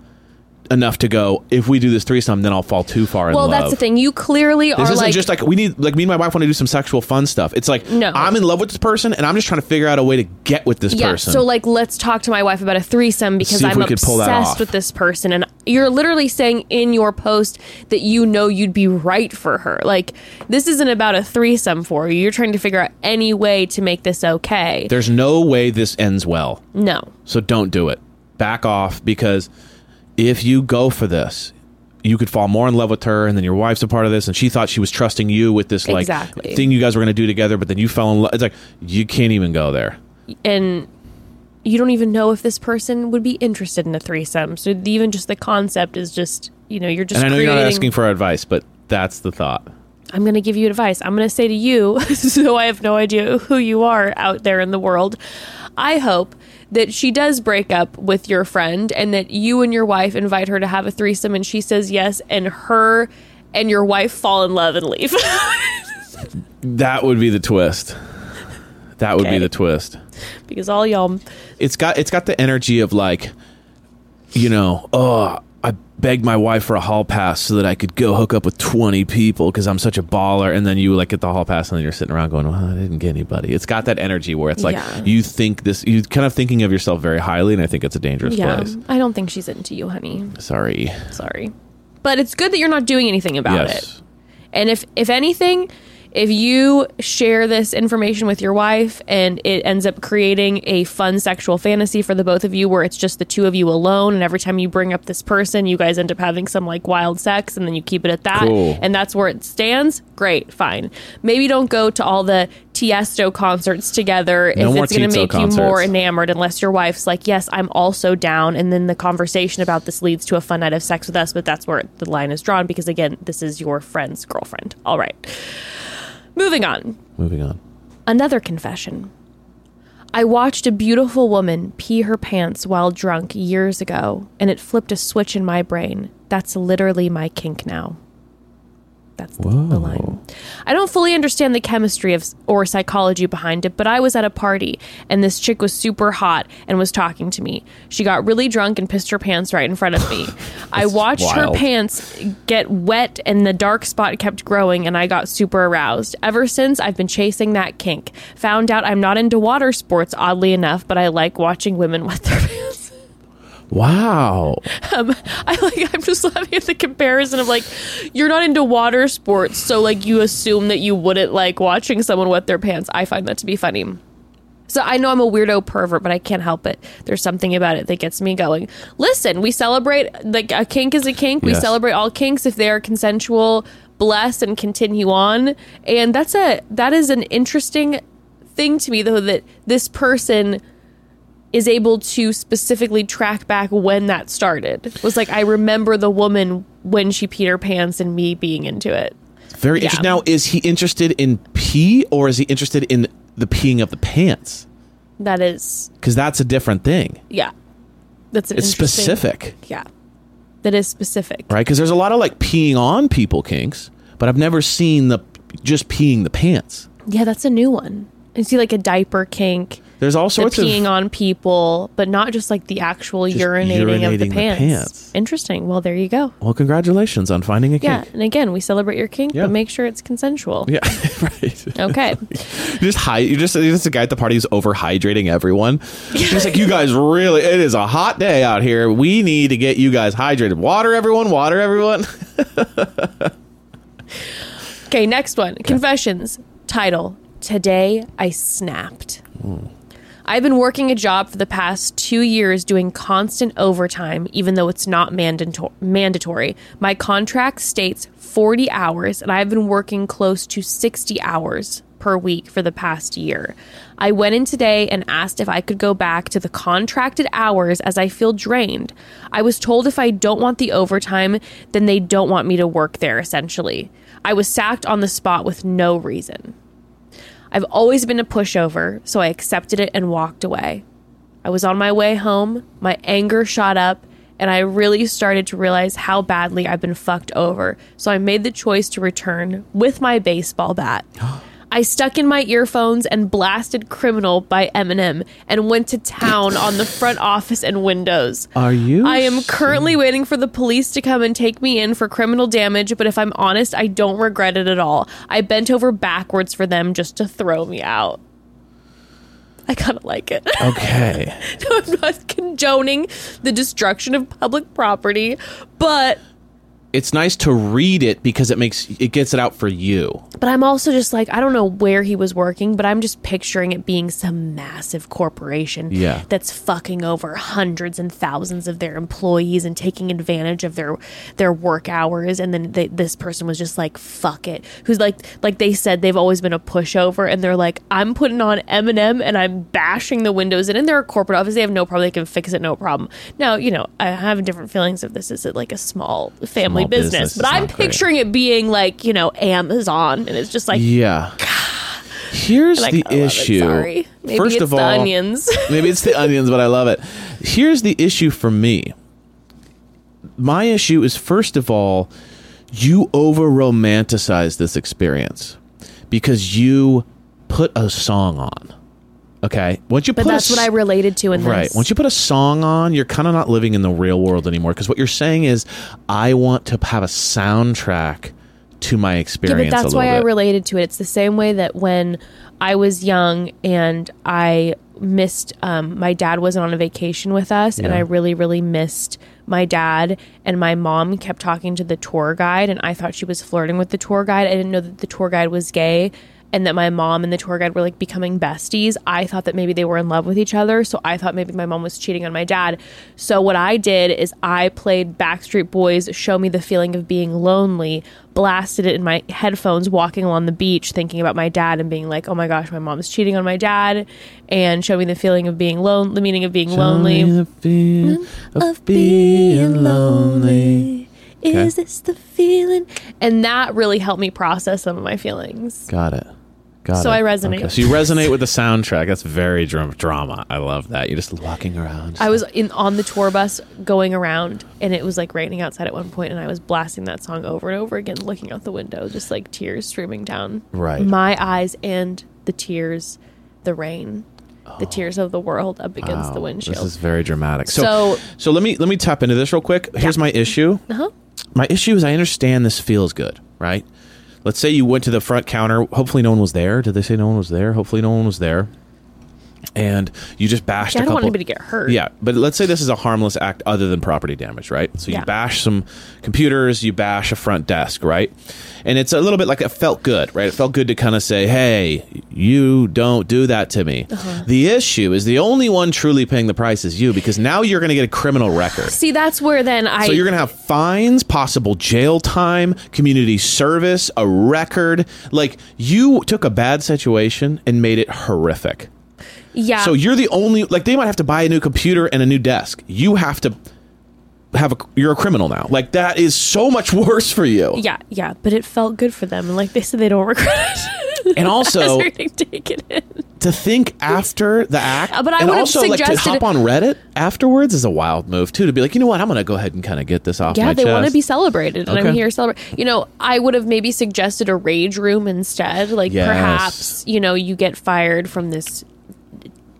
enough to go, if we do this threesome, then I'll fall too far in well, love. Well, that's the thing. You clearly this are isn't like just like we need like me and my wife want to do some sexual fun stuff. It's like no. I'm in love with this person and I'm just trying to figure out a way to get with this yeah, person. So like, let's talk to my wife about a threesome because I'm obsessed with this person. And you're literally saying in your post that you know you'd be right for her. Like, this isn't about a threesome for you. You're trying to figure out any way to make this okay. There's no way this ends well. No. So don't do it. Back off, because if you go for this, you could fall more in love with her, and then your wife's a part of this, and she thought she was trusting you with this like exactly. thing you guys were going to do together, but then you fell in love. It's like, you can't even go there. And you don't even know if this person would be interested in a threesome. So even just the concept is just, you know, you're just And I know creating... you're not asking for advice, but that's the thought. I'm going to give you advice. I'm going to say to you, so I have no idea who you are out there in the world, I hope that she does break up with your friend and that you and your wife invite her to have a threesome and she says yes and her and your wife fall in love and leave. That would be the twist. That would okay. be the twist. Because all y'all... It's got, it's got the energy of like, you know, oh, I begged my wife for a hall pass so that I could go hook up with twenty people because I'm such a baller. And then you like get the hall pass and then you're sitting around going, well, I didn't get anybody. It's got that energy where it's like yeah. you think this, you're kind of thinking of yourself very highly. And I think it's a dangerous yeah. place. I don't think she's into you, honey. Sorry. Sorry. But it's good that you're not doing anything about yes. it. And if, if anything, if you share this information with your wife and it ends up creating a fun sexual fantasy for the both of you where it's just the two of you alone, and every time you bring up this person, you guys end up having some like wild sex, and then you keep it at that, cool. and that's where it stands, great, fine. Maybe don't go to all the Tiësto concerts together no if it's going to make concerts. You more enamored, unless your wife's like, yes, I'm also down, and then the conversation about this leads to a fun night of sex with us, but that's where the line is drawn, because again, this is your friend's girlfriend. All right. Moving on. Moving on. Another confession. I watched a beautiful woman pee her pants while drunk years ago, and it flipped a switch in my brain. That's literally my kink now. That's the, the line. I don't fully understand the chemistry of or psychology behind it, but I was at a party, and this chick was super hot and was talking to me. She got really drunk and pissed her pants right in front of me. I watched wild. her pants get wet, and the dark spot kept growing, and I got super aroused. Ever since, I've been chasing that kink. Found out I'm not into water sports, oddly enough, but I like watching women wet their pants. Wow. Um, I like, I'm just laughing at the comparison of like, you're not into water sports, so like you assume that you wouldn't like watching someone wet their pants. I find that to be funny. So I know I'm a weirdo pervert, but I can't help it. There's something about it that gets me going. Listen, we celebrate, like a kink is a kink. Yes. We celebrate all kinks if they are consensual, blessed and continue on. And that's a that is an interesting thing to me, though, that this person is able to specifically track back when that started. Was like, I remember the woman when she peed her pants and me being into it. Very yeah. interesting. Now, is he interested in pee, or is he interested in the peeing of the pants? That is... Because that's a different thing. Yeah. That's an it's interesting... specific. Yeah. That is specific. Right? Because there's a lot of, like, peeing on people kinks, but I've never seen the just peeing the pants. Yeah, that's a new one. I see, like, a diaper kink. There's all sorts of... peeing on people, but not just, like, the actual urinating, urinating of the, the pants. pants. Interesting. Well, there you go. Well, congratulations on finding a kink. Yeah, and again, we celebrate your kink, yeah. but make sure it's consensual. Yeah, right. Okay. You're just high. You're just, you're just a guy at the party who's over-hydrating everyone. He's like, you guys really... It is a hot day out here. We need to get you guys hydrated. Water, everyone. Water, everyone. Okay, next one. Okay. Confessions. Title. Today, I snapped. Mm. I've been working a job for the past two years doing constant overtime, even though it's not mandato- mandatory. My contract states forty hours, and I've been working close to sixty hours per week for the past year. I went in today and asked if I could go back to the contracted hours as I feel drained. I was told if I don't want the overtime, then they don't want me to work there, essentially. I was sacked on the spot with no reason. I've always been a pushover, so I accepted it and walked away. I was on my way home, my anger shot up, and I really started to realize how badly I've been fucked over, so I made the choice to return with my baseball bat. I stuck in my earphones and blasted Criminal by Eminem and went to town on the front office and windows. Are you? I am currently waiting for the police to come and take me in for criminal damage, but if I'm honest, I don't regret it at all. I bent over backwards for them just to throw me out. I kind of like it. Okay. No, I'm not condoning the destruction of public property, but... It's nice to read it because it makes it gets it out for you. But I'm also just like, I don't know where he was working, but I'm just picturing it being some massive corporation yeah. that's fucking over hundreds and thousands of their employees and taking advantage of their their work hours. And then they, this person was just like, fuck it. Who's like, like they said, they've always been a pushover. And they're like, I'm putting on Eminem and I'm bashing the windows in. And they're a corporate office. They have no problem. They can fix it. No problem. Now, you know, I have different feelings of this. Is it like a small family? Business, business but I'm picturing great. It being like, you know, Amazon, and it's just like, yeah. Here's the issue. Sorry. Maybe First it's of all, the onions. Maybe it's the onions, but I love it. Here's the issue for me. My issue is, first of all, you over romanticize this experience because you put a song on. Okay. Once you but put that's a, what I related to in right. this. Right. Once you put a song on, you're kind of not living in the real world anymore. Because what you're saying is, I want to have a soundtrack to my experience. Yeah, but that's a why bit. I related to it. It's the same way that when I was young and I missed, um, my dad wasn't on a vacation with us, yeah. and I really, really missed my dad, and my mom kept talking to the tour guide, and I thought she was flirting with the tour guide. I didn't know that the tour guide was gay. And that my mom and the tour guide were like becoming besties. I thought that maybe they were in love with each other. So I thought maybe my mom was cheating on my dad. So what I did is I played Backstreet Boys, Show Me the Feeling of Being Lonely, blasted it in my headphones, walking along the beach, thinking about my dad and being like, oh my gosh, my mom's cheating on my dad. And Show Me the Feeling of Being Lonely, the meaning of being Show lonely. Me the feeling of being lonely. Is okay. this the feeling? And that really helped me process some of my feelings. Got it. Got so it. I resonate. Okay. So you resonate with the soundtrack. That's very dr- drama. I love that. You're just walking around. I was in on the tour bus going around, and it was like raining outside at one point, and I was blasting that song over and over again, looking out the window, just like tears streaming down right. my eyes and the tears, the rain, oh. the tears of the world up against wow. the windshield. This is very dramatic. So, so, so let me let me tap into this real quick. Here's yeah. my issue. Uh huh. My issue is I understand this feels good, right? Let's say you went to the front counter. Hopefully no one was there. Did they say no one was there? Hopefully no one was there. and you just bashed yeah, a couple. I don't want anybody to get hurt. Yeah, but let's say this is a harmless act other than property damage, right? So you yeah. bash some computers, you bash a front desk, right? And it's a little bit like it felt good, right? It felt good to kind of say, hey, you don't do that to me. Uh-huh. The issue is the only one truly paying the price is you, because now you're going to get a criminal record. See, that's where then I... So you're going to have fines, possible jail time, community service, a record. Like, you took a bad situation and made it horrific. Yeah. So you're the only, like, they might have to buy a new computer and a new desk. You have to have a, you're a criminal now. Like, that is so much worse for you. Yeah. Yeah. But it felt good for them. And like they said, they don't regret it. And also take it in. To think after the act. Uh, but I and also like to hop on Reddit afterwards is a wild move too, to be like, you know what? I'm going to go ahead and kind of get this off yeah, my chest. Yeah. They want to be celebrated and okay. I'm here to celebrate. You know, I would have maybe suggested a rage room instead. Like yes. perhaps, you know, you get fired from this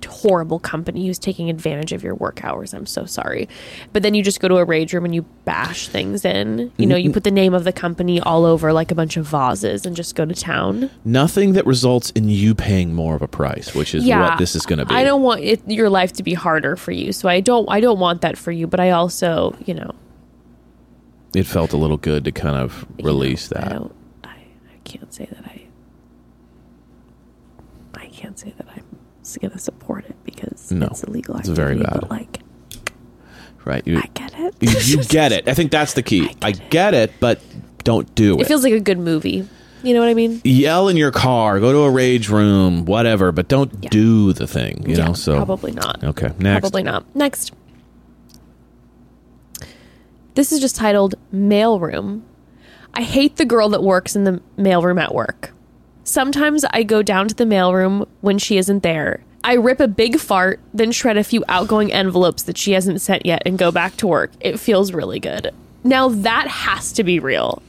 horrible company who's taking advantage of your work hours. I'm so sorry. But then you just go to a rage room and you bash things in. You know, you put the name of the company all over like a bunch of vases and just go to town. Nothing that results in you paying more of a price, which is yeah, what this is going to be. I don't want it, your life to be harder for you. So I don't, I don't want that for you, but I also, you know. It felt a little good to kind of release you know, that. I don't, I, I can't say that I, I can't say that I'm going to support it because no, it's illegal. It's very bad. Like, right? You, I get it. you, you get it. I think that's the key. I get, I get it. it, but don't do it. It feels like a good movie. You know what I mean? Yell in your car. Go to a rage room. Whatever. But don't yeah. do the thing. You yeah, know. So probably not. Okay. Next. Probably not. Next. This is just titled Mailroom. I hate the girl that works in the mailroom at work. Sometimes I go down to the mailroom when she isn't there. I rip a big fart, then shred a few outgoing envelopes that she hasn't sent yet and go back to work. It feels really good. Now that has to be real.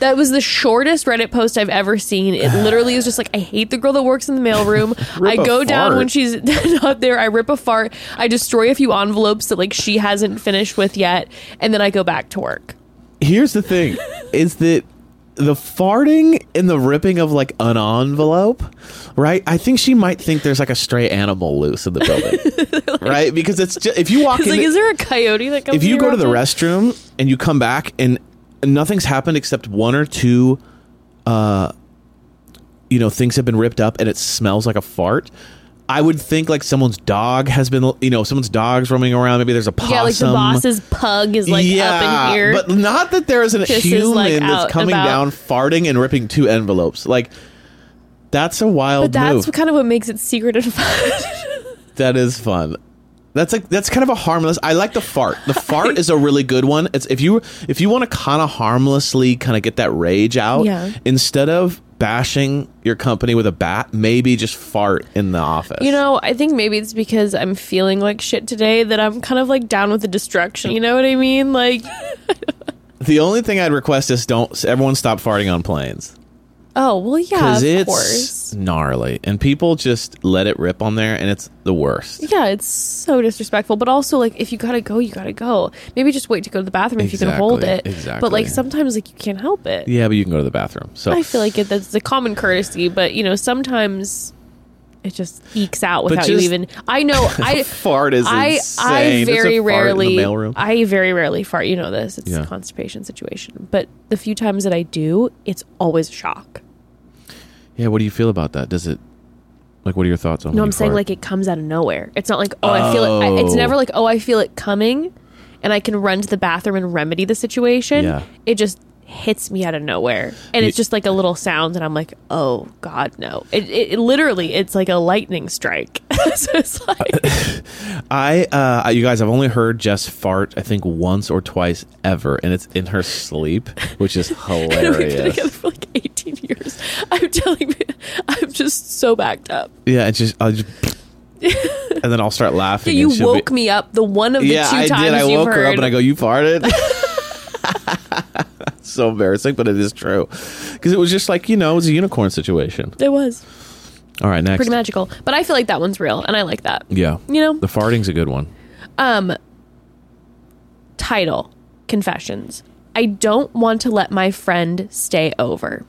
That was the shortest Reddit post I've ever seen. It literally is just like, I hate the girl that works in the mailroom. I go down when she's not there. I rip a fart. I destroy a few envelopes that like she hasn't finished with yet. And then I go back to work. Here's the thing is that the farting and the ripping of like an envelope, right? I think she might think there's like a stray animal loose in the building, like, right? Because it's just, if you walk in, like, the, is there a coyote that comes? If you go to the restroom and you come back and nothing's happened except one or two, uh, you know, things have been ripped up and it smells like a fart. I would think like someone's dog has been, you know, someone's dog's roaming around. Maybe there's a possum. Yeah, like the boss's pug is like yeah, up in here. But not that there isn't a human like that's coming down, farting and ripping two envelopes. Like, that's a wild but move. But that's kind of what makes it secret and fun. That is fun. That's like that's kind of a harmless. I like the fart. The fart is a really good one. It's if you if you want to kind of harmlessly kind of get that rage out yeah. instead of bashing your company with a bat, maybe just fart in the office. You know, I think maybe it's because I'm feeling like shit today that I'm kind of like down with the destruction. You know what I mean? Like the only thing I'd request is don't everyone stop farting on planes. Oh, well, yeah, of it's course. Gnarly. And people just let it rip on there, and it's the worst. Yeah, it's so disrespectful. But also, like, if you gotta go, you gotta go. Maybe just wait to go to the bathroom exactly, if you can hold it. Exactly. But, like, sometimes, like, you can't help it. Yeah, but you can go to the bathroom. So I feel like it, that's a common courtesy, but, you know, sometimes it just ekes out without just, you even. I know. I fart is I, insane. I very rarely. I very rarely fart. You know this. It's yeah. a constipation situation. But the few times that I do, it's always a shock. Yeah, what do you feel about that? Does it, like, what are your thoughts on that? No, I'm saying, fart? Like, it comes out of nowhere. It's not like, oh, oh. I feel it. I, it's never like, oh, I feel it coming, and I can run to the bathroom and remedy the situation. Yeah. It just hits me out of nowhere. And it, it's just like a little sound, and I'm like, oh, God, no. It, it, it literally, it's like a lightning strike. So it's like... I, uh, you guys, I've only heard Jess fart, I think, once or twice ever, and it's in her sleep, which is hilarious. We've been together for like eighteen years. I'm telling you, I'm just so backed up. Yeah, it's just, I'll just, and then I'll start laughing. Yeah, you and woke be, me up the one of the yeah, two I times did. I you've woke heard. Her up and I go, you farted? That's so embarrassing, but it is true. Because it was just like, you know, it was a unicorn situation. It was. All right, next. Pretty magical. But I feel like that one's real, and I like that. Yeah. You know? The farting's a good one. Um, title, Confessions. I don't want to let my friend stay over.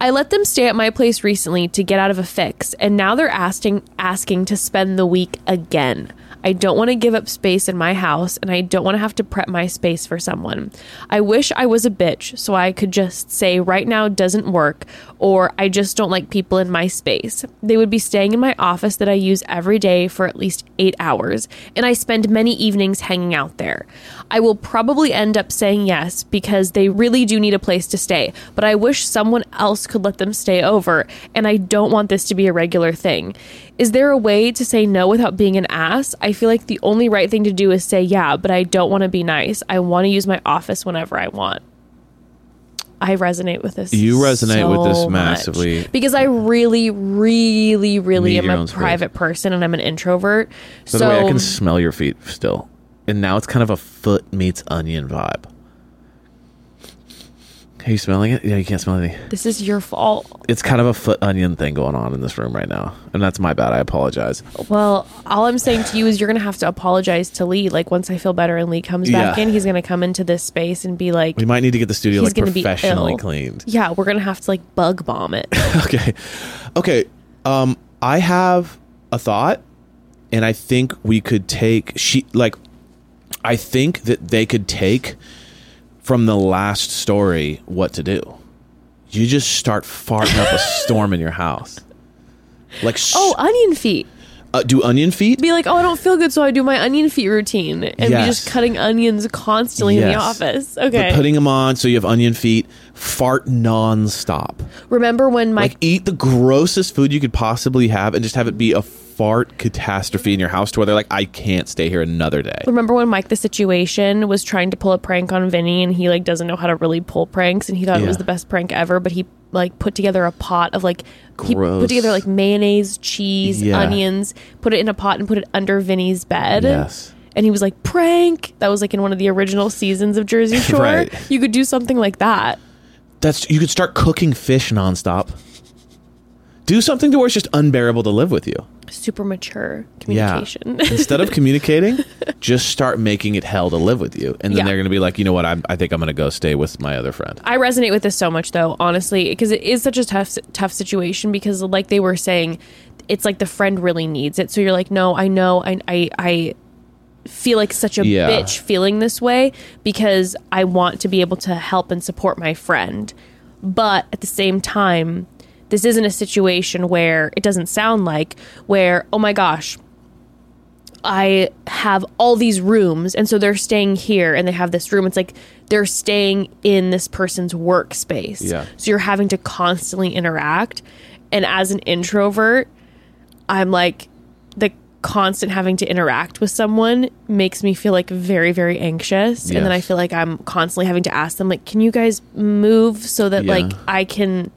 I let them stay at my place recently to get out of a fix, and now they're asking asking to spend the week again. I don't want to give up space in my house, and I don't want to have to prep my space for someone. I wish I was a bitch so I could just say right now doesn't work, or I just don't like people in my space. They would be staying in my office that I use every day for at least eight hours, and I spend many evenings hanging out there. I will probably end up saying yes because they really do need a place to stay, but I wish someone else could let them stay over, and I don't want this to be a regular thing. Is there a way to say no without being an ass? I feel like the only right thing to do is say yeah, but I don't want to be nice. I want to use my office whenever I want. I resonate with this. You resonate so with this massively. Much. Because I really, really, really need am a private space. Person and I'm an introvert. So the way I can smell your feet still. And now it's kind of a foot meets onion vibe. Are you smelling it? Yeah, you can't smell anything. This is your fault. It's kind of a foot onion thing going on in this room right now. And that's my bad. I apologize. Well, all I'm saying to you is you're going to have to apologize to Lee. Like, once I feel better and Lee comes yeah. back in, he's going to come into this space and be like... We might need to get the studio, like, professionally cleaned. Yeah, we're going to have to, like, bug bomb it. Okay. Okay. Um, I have a thought, and I think we could take... She Like, I think that they could take... From the last story, what to do? You just start farting up a storm in your house, like sh- oh, onion feet. Uh, do onion feet? Be like, oh, I don't feel good, so I do my onion feet routine, and yes. be just cutting onions constantly yes. in the office. Okay, but putting them on so you have onion feet. Fart nonstop. Remember when my like eat the grossest food you could possibly have, and just have it be a fart catastrophe in your house to where they're like, I can't stay here another day. Remember when Mike the Situation was trying to pull a prank on Vinny, and he like doesn't know how to really pull pranks, and he thought yeah. it was the best prank ever, but he like put together a pot of like Gross. he put together like mayonnaise, cheese, yeah. onions, put it in a pot and put it under Vinny's bed. Yes. And he was like, prank. That was like in one of the original seasons of Jersey Shore. Right. You could do something like that. That's you could start cooking fish nonstop. Do something to where it's just unbearable to live with you. Super mature communication. Yeah. Instead of communicating, just start making it hell to live with you. And then yeah. they're going to be like, you know what? I'm, I think I'm going to go stay with my other friend. I resonate with this so much, though, honestly, because it is such a tough, tough situation because like they were saying, it's like the friend really needs it. So you're like, no, I know. I, I, I feel like such a yeah. bitch feeling this way because I want to be able to help and support my friend. But at the same time, this isn't a situation where it doesn't sound like where, oh my gosh, I have all these rooms. And so they're staying here and they have this room. It's like they're staying in this person's workspace. Yeah. So you're having to constantly interact. And as an introvert, I'm like the constant having to interact with someone makes me feel like very, very anxious. Yes. And then I feel like I'm constantly having to ask them, like, can you guys move so that yeah. like I can...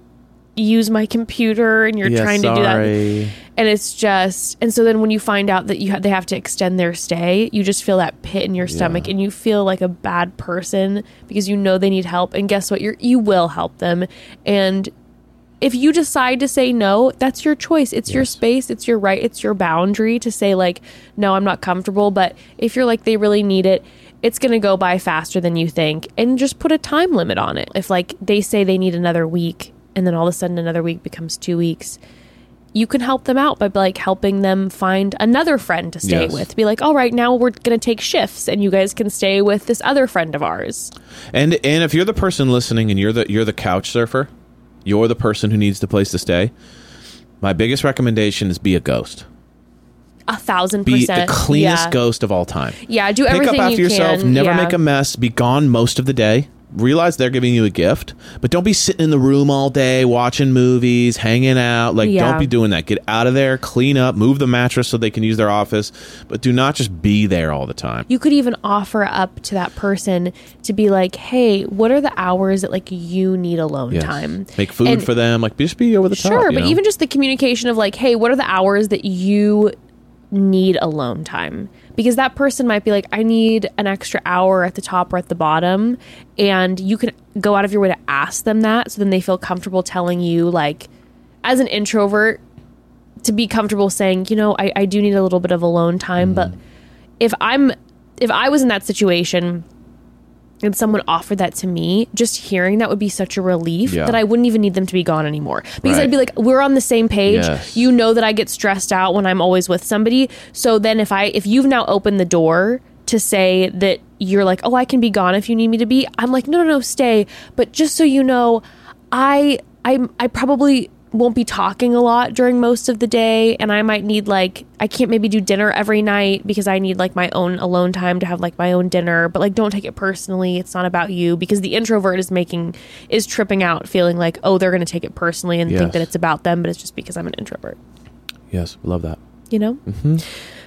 use my computer and you're yeah, trying sorry. to do that and it's just and so then when you find out that you ha- they have to extend their stay, you just feel that pit in your stomach yeah. and you feel like a bad person because you know they need help, and guess what, you're you will help them. And if you decide to say no, that's your choice. It's yes. your space, it's your right, it's your boundary to say like, no, I'm not comfortable. But if you're like, they really need it, it's going to go by faster than you think, and just put a time limit on it. If like they say they need another week, and then all of a sudden another week becomes two weeks. You can help them out by like helping them find another friend to stay yes. with. Be like, all right, now we're going to take shifts and you guys can stay with this other friend of ours. And and if you're the person listening and you're the you're the couch surfer, you're the person who needs the place to stay, my biggest recommendation is be a ghost. A thousand percent. Be the cleanest yeah. ghost of all time. Yeah, do everything you can. Pick up after you yourself, can. never yeah. make a mess, be gone most of the day. Realize they're giving you a gift, but don't be sitting in the room all day watching movies, hanging out. Like, yeah. don't be doing that. Get out of there, clean up, move the mattress so they can use their office, but do not just be there all the time. You could even offer up to that person to be like, hey, what are the hours that like you need alone yes. time? Make food and for them. Like, just be over the sure, top. Sure, but know? even just the communication of like, hey, what are the hours that you need alone time? Because that person might be like, I need an extra hour at the top or at the bottom. And you can go out of your way to ask them that. So then they feel comfortable telling you, like, as an introvert, to be comfortable saying, you know, I, I do need a little bit of alone time. Mm-hmm. But if I'm if I was in that situation, and someone offered that to me, just hearing that would be such a relief yeah. that I wouldn't even need them to be gone anymore. Because right. I'd be like, we're on the same page. Yes. You know that I get stressed out when I'm always with somebody. So then if I, if you've now opened the door to say that you're like, oh, I can be gone if you need me to be, I'm like, no, no, no, stay. But just so you know, I, I, I probably won't be talking a lot during most of the day, and I might need, like, I can't maybe do dinner every night because I need, like, my own alone time to have, like, my own dinner, but, like, don't take it personally. It's not about you, because the introvert is making is tripping out feeling like, oh, they're going to take it personally and yes. think that it's about them, but it's just because I'm an introvert. Yes, love that. You know? Mm-hmm.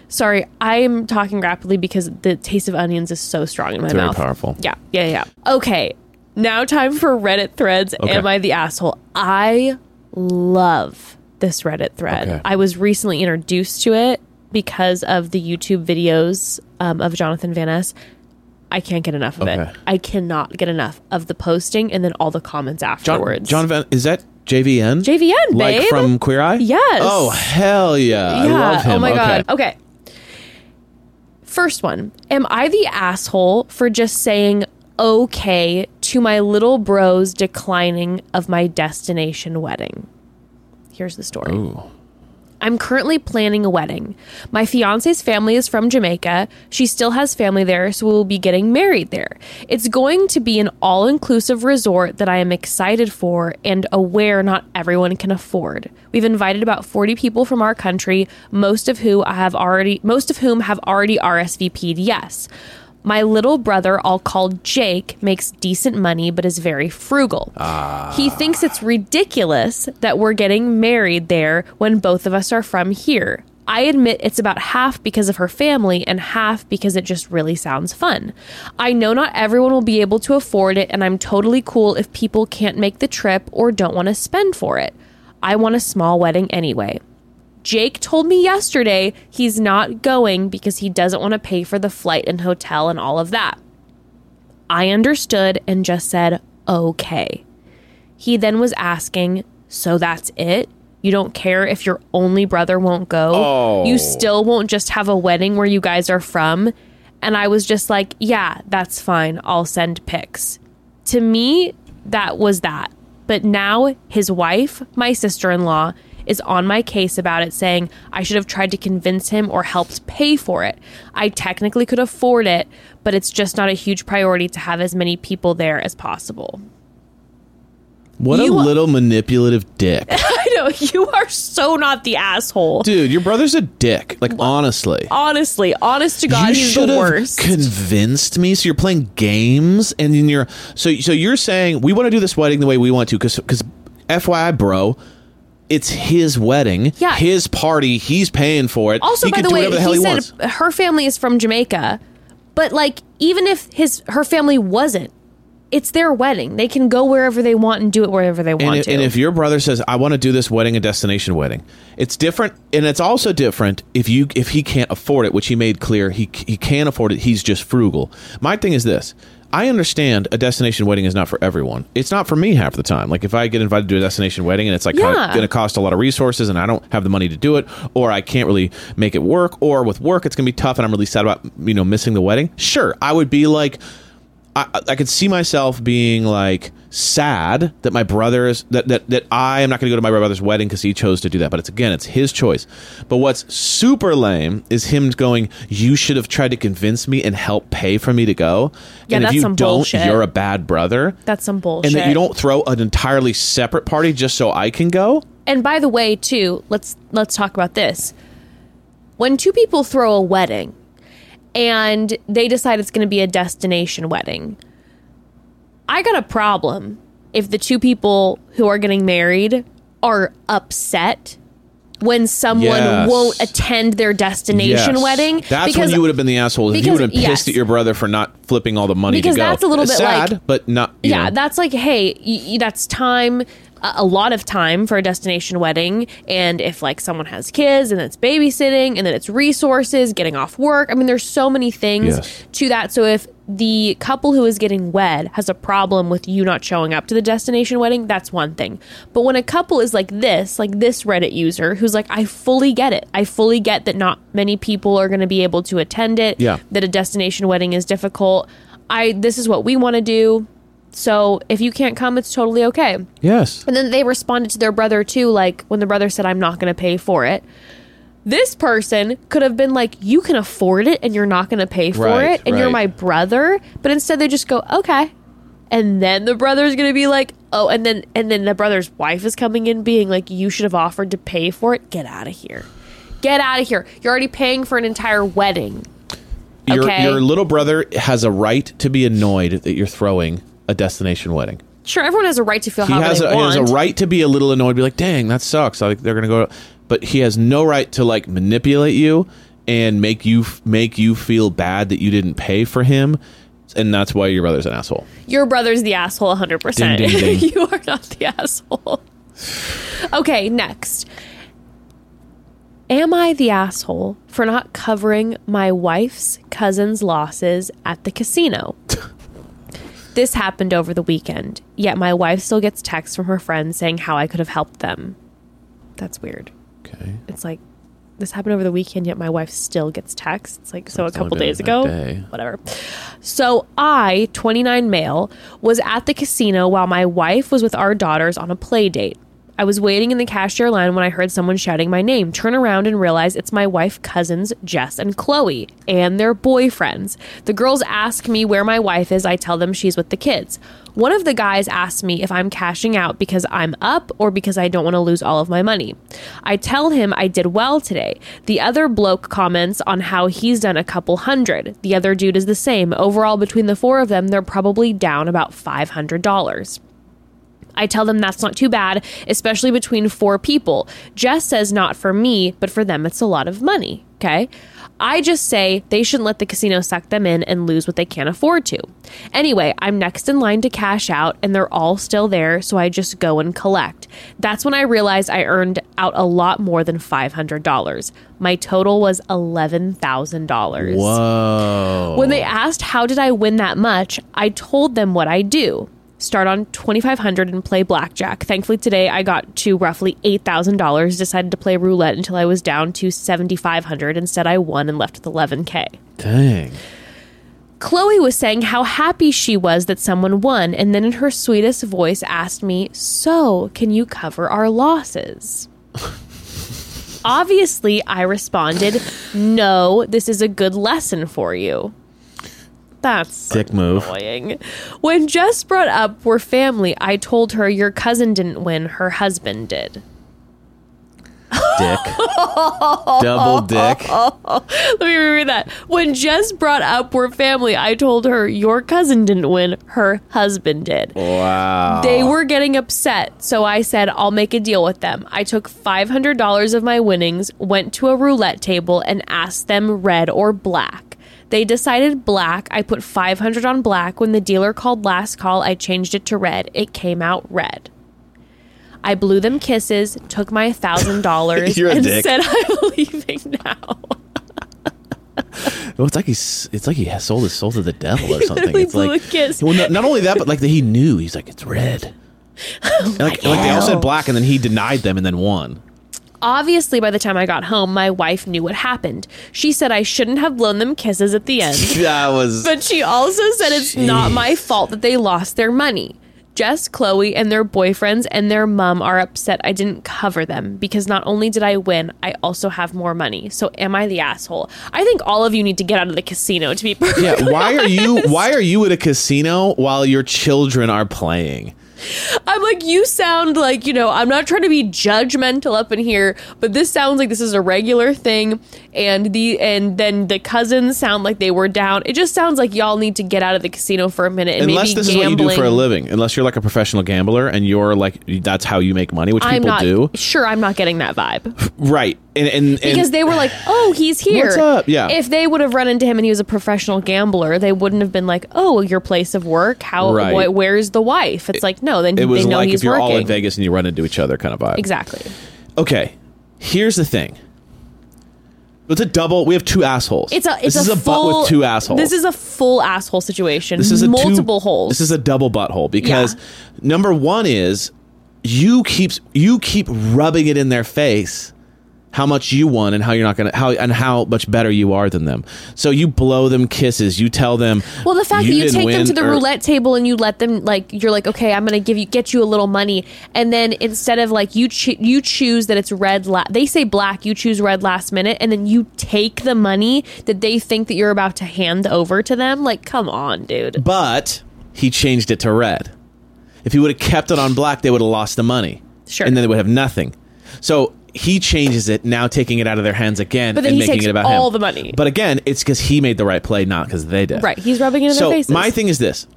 Sorry, I'm talking rapidly because the taste of onions is so strong in my it's mouth. It's very powerful. Yeah, yeah, yeah. Okay, now time for Reddit threads. Okay. Am I the asshole? I love this Reddit thread. Okay. I was recently introduced to it because of the YouTube videos um, of Jonathan Van Ness. I can't get enough of okay. it. I cannot get enough of the posting and then all the comments afterwards. John, John Van, is that J V N? J V N, babe. Like from Queer Eye? Yes. Oh, hell yeah. yeah. I love him. Oh my okay. God. Okay. First one. Am I the asshole for just saying okay to my little bro's declining of my destination wedding? Here's the story. Ooh. I'm currently planning a wedding. My fiance's family is from Jamaica. She still has family there, so we'll be getting married there. It's going to be an all-inclusive resort that I am excited for and aware not everyone can afford. We've invited about forty people from our country, most of who I have already most of whom have already R S V P'd yes. My little brother, I'll call Jake, makes decent money but is very frugal. Ah. He thinks it's ridiculous that we're getting married there when both of us are from here. I admit it's about half because of her family and half because it just really sounds fun. I know not everyone will be able to afford it, and I'm totally cool if people can't make the trip or don't want to spend for it. I want a small wedding anyway. Jake told me yesterday he's not going because he doesn't want to pay for the flight and hotel and all of that. I understood and just said, okay. He then was asking, so that's it? You don't care if your only brother won't go? Oh. You still won't just have a wedding where you guys are from? And I was just like, yeah, that's fine. I'll send pics. To me, that was that. But now his wife, my sister-in-law, is on my case about it, saying I should have tried to convince him or helped pay for it. I technically could afford it, but it's just not a huge priority to have as many people there as possible. What you, a little manipulative dick. I know. You are so not the asshole. Dude, your brother's a dick. Like, well, honestly. Honestly. Honest to God, you he's the worst. You should have convinced me. So you're playing games, and then you're... So, so you're saying, we want to do this wedding the way we want to, because F Y I, bro... It's his wedding, yeah. his party. He's paying for it. Also, he by can the do way, the hell he, he said wants. Her family is from Jamaica, but like, even if his her family wasn't, it's their wedding. They can go wherever they want and do it wherever they want and if, to. And if your brother says, "I want to do this wedding, a destination wedding," it's different, and it's also different if you if he can't afford it, which he made clear he he can't afford it. He's just frugal. My thing is this. I understand a destination wedding is not for everyone. It's not for me half the time. Like, if I get invited to a destination wedding and it's like yeah. going to cost a lot of resources and I don't have the money to do it, or I can't really make it work, or with work it's going to be tough and I'm really sad about, you know, missing the wedding. Sure, I would be like, I, I could see myself being like sad that my brother's that that that I am not going to go to my brother's wedding because he chose to do that. But it's again, it's his choice. But what's super lame is him going, you should have tried to convince me and help pay for me to go. Yeah, and that's if you some don't, bullshit. You're a bad brother. That's some bullshit. And that you don't throw an entirely separate party just so I can go. And by the way, too, let's let's talk about this. When two people throw a wedding, and they decide it's going to be a destination wedding, I got a problem if the two people who are getting married are upset when someone yes. won't attend their destination yes. wedding. That's because, when you would have been the asshole. Because, you would have been pissed yes. at your brother for not flipping all the money because to go. Because that's a little bit sad, like... but not... Yeah, know. That's like, hey, y- that's time... a lot of time for a destination wedding, and if like someone has kids and it's babysitting and then it's resources, getting off work, I mean there's so many things yes. to that. So if the couple who is getting wed has a problem with you not showing up to the destination wedding, that's one thing. But when a couple is like this, like this Reddit user who's like, I fully get it. I fully get that not many people are going to be able to attend it, yeah. that a destination wedding is difficult. I this is what we want to do. So if you can't come, it's totally okay. Yes. And then they responded to their brother too, like when the brother said, I'm not going to pay for it. This person could have been like, you can afford it and you're not going to pay for right, it. And right. you're my brother. But instead they just go, okay. And then the brother's going to be like, oh, and then and then the brother's wife is coming in being like, you should have offered to pay for it. Get out of here. Get out of here. You're already paying for an entire wedding. Your, okay? Your little brother has a right to be annoyed that you're throwing a destination wedding. Sure, everyone has a right to feel how they want. He has a right to be a little annoyed, be like, dang, that sucks. I think they're going to go. But he has no right to like manipulate you and make you make you feel bad that you didn't pay for him. And that's why your brother's an asshole. Your brother's the asshole one hundred percent. Ding, ding, ding. You are not the asshole. Okay, next. Am I the asshole for not covering my wife's cousin's losses at the casino? This happened over the weekend, yet my wife still gets texts from her friends saying how I could have helped them. That's weird. Okay. It's like, this happened over the weekend, yet my wife still gets texts. Like, so, so a couple days ago, day. Whatever. So I, twenty-nine male, was at the casino while my wife was with our daughters on a play date. I was waiting in the cashier line when I heard someone shouting my name, turn around and realize it's my wife cousins, Jess and Chloe, and their boyfriends. The girls ask me where my wife is. I tell them she's with the kids. One of the guys asked me if I'm cashing out because I'm up or because I don't want to lose all of my money. I tell him I did well today. The other bloke comments on how he's done a couple hundred. The other dude is the same. Overall, between the four of them, they're probably down about five hundred dollars. I tell them that's not too bad, especially between four people. Jess says not for me, but for them it's a lot of money, okay? I just say they shouldn't let the casino suck them in and lose what they can't afford to. Anyway, I'm next in line to cash out, and they're all still there, so I just go and collect. That's when I realized I earned out a lot more than five hundred dollars. My total was eleven thousand dollars. Whoa. When they asked how did I win that much, I told them what I do. Start on twenty-five hundred dollars and play blackjack. Thankfully, today I got to roughly eight thousand dollars, decided to play roulette until I was down to seventy-five hundred dollars. Instead, I won and left with eleven thousand dollars. Dang. Chloe was saying how happy she was that someone won, and then in her sweetest voice asked me, so, can you cover our losses? Obviously, I responded, no, this is a good lesson for you. That's dick move. Annoying. When Jess brought up we're family, I told her your cousin didn't win, her husband did. Dick. Double dick. Let me reread that. When Jess brought up we're family, I told her your cousin didn't win, her husband did. Wow. They were getting upset, so I said I'll make a deal with them. I took five hundred dollars of my winnings, went to a roulette table, and asked them red or black. They decided black. I put five hundred on black. When the dealer called last call, I changed it to red. It came out red. I blew them kisses, took my one thousand dollars, and dick. Said I'm leaving now. Well, it's like he's, it's like he has sold his soul to the devil or something. It's like, a kiss. Well, not, not only that, but like that he knew. He's like, it's red. Oh, like, like they all said black, and then he denied them and then won. Obviously, by the time I got home, my wife knew what happened. She said I shouldn't have blown them kisses at the end. That was... But she also said it's Jeez. Not my fault that they lost their money. Jess, Chloe, and their boyfriends and their mom are upset I didn't cover them because not only did I win, I also have more money. So am I the asshole? I think all of you need to get out of the casino, to be perfectly honest. Yeah, why are you? Why are you at a casino while your children are playing? I'm like, you sound like, you know, I'm not trying to be judgmental up in here, but this sounds like this is a regular thing. And the and then the cousins sound like they were down. It just sounds like y'all need to get out of the casino for a minute. And unless maybe this gambling. Is what you do for a living, unless you're like a professional gambler and you're like, that's how you make money, which I'm people not, do. Sure, I'm not getting that vibe. Right. And, and, and because they were like, oh, he's here. What's up? Yeah. If they would have run into him and he was a professional gambler, they wouldn't have been like, oh, your place of work. How? Right. Wh- where's the wife? It's like, no, then they know he's working. It was like if you're all in Vegas and you run into each other kind of vibe. Exactly. Okay. Here's the thing. It's a double. We have two assholes. It's a. It's this a is a full, butt with two assholes. This is a full asshole situation. This is a multiple two, holes. This is a double butthole because yeah. number one is you keeps you keep rubbing it in their face. how much you won and how you're not going to, how and how much better you are than them. So you blow them kisses. You tell them. Well, the fact you that you take them to the or, roulette table and you let them, like, you're like, okay, I'm going to give you, get you a little money. And then instead of like, you, cho- you choose that it's red. La- they say black, you choose red last minute. And then you take the money that they think that you're about to hand over to them. Like, come on, dude. But he changed it to red. If he would have kept it on black, they would have lost the money. Sure. And then they would have nothing. So he changes it, now taking it out of their hands again and making it about him. But then he takes all the money. But again, it's because he made the right play, not because they did. Right. He's rubbing it in their faces. So my thing is this.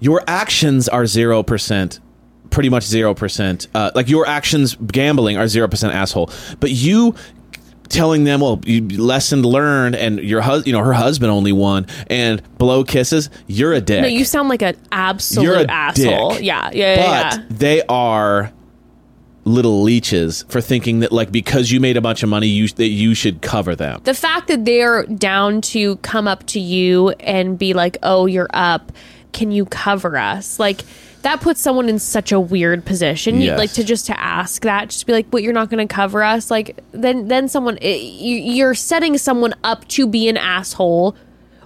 Your actions are zero percent, pretty much zero percent. Uh, like your actions gambling are zero percent asshole. But you telling them, well, you lesson learned, and your husband, you know, her husband only won, and blow kisses. You're a dick. No, you sound like an absolute you're a asshole. Dick. Yeah, yeah, yeah. But yeah. They are little leeches for thinking that, like, because you made a bunch of money, you that you should cover them. The fact that they're down to come up to you and be like, "Oh, you're up. Can you cover us?" Like, that puts someone in such a weird position. Yes. Like, to just to ask that, just be like, "What, you're not going to cover us?" Like, then then someone, it, you, you're setting someone up to be an asshole,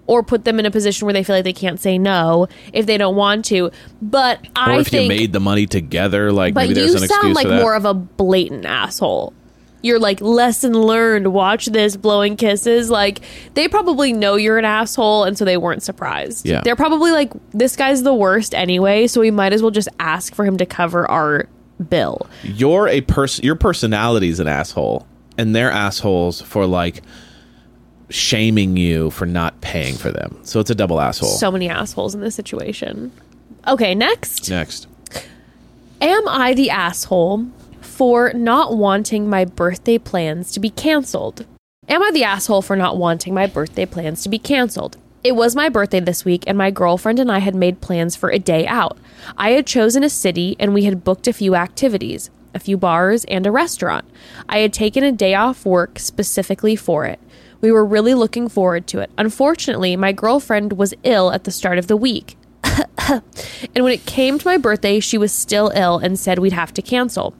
or put them in a position where they feel like they can't say no if they don't want to. But or I if think, you made the money together, like, maybe there's an excuse for that. But you sound like more of a blatant asshole. You're like, lesson learned, watch this, blowing kisses. Like, they probably know you're an asshole, and so they weren't surprised. Yeah. They're probably like, this guy's the worst anyway, so we might as well just ask for him to cover our bill. You're a person. Your personality's an asshole, and they're assholes for, like, shaming you for not paying for them. So it's a double asshole. So many assholes in this situation. Okay, next. Next. Am I the asshole for not wanting my birthday plans to be canceled? Am I the asshole for not wanting my birthday plans to be canceled? It was my birthday this week, and my girlfriend and I had made plans for a day out. I had chosen a city, and we had booked a few activities, a few bars, and a restaurant. I had taken a day off work specifically for it. We were really looking forward to it. Unfortunately, my girlfriend was ill at the start of the week. And when it came to my birthday, she was still ill and said we'd have to cancel.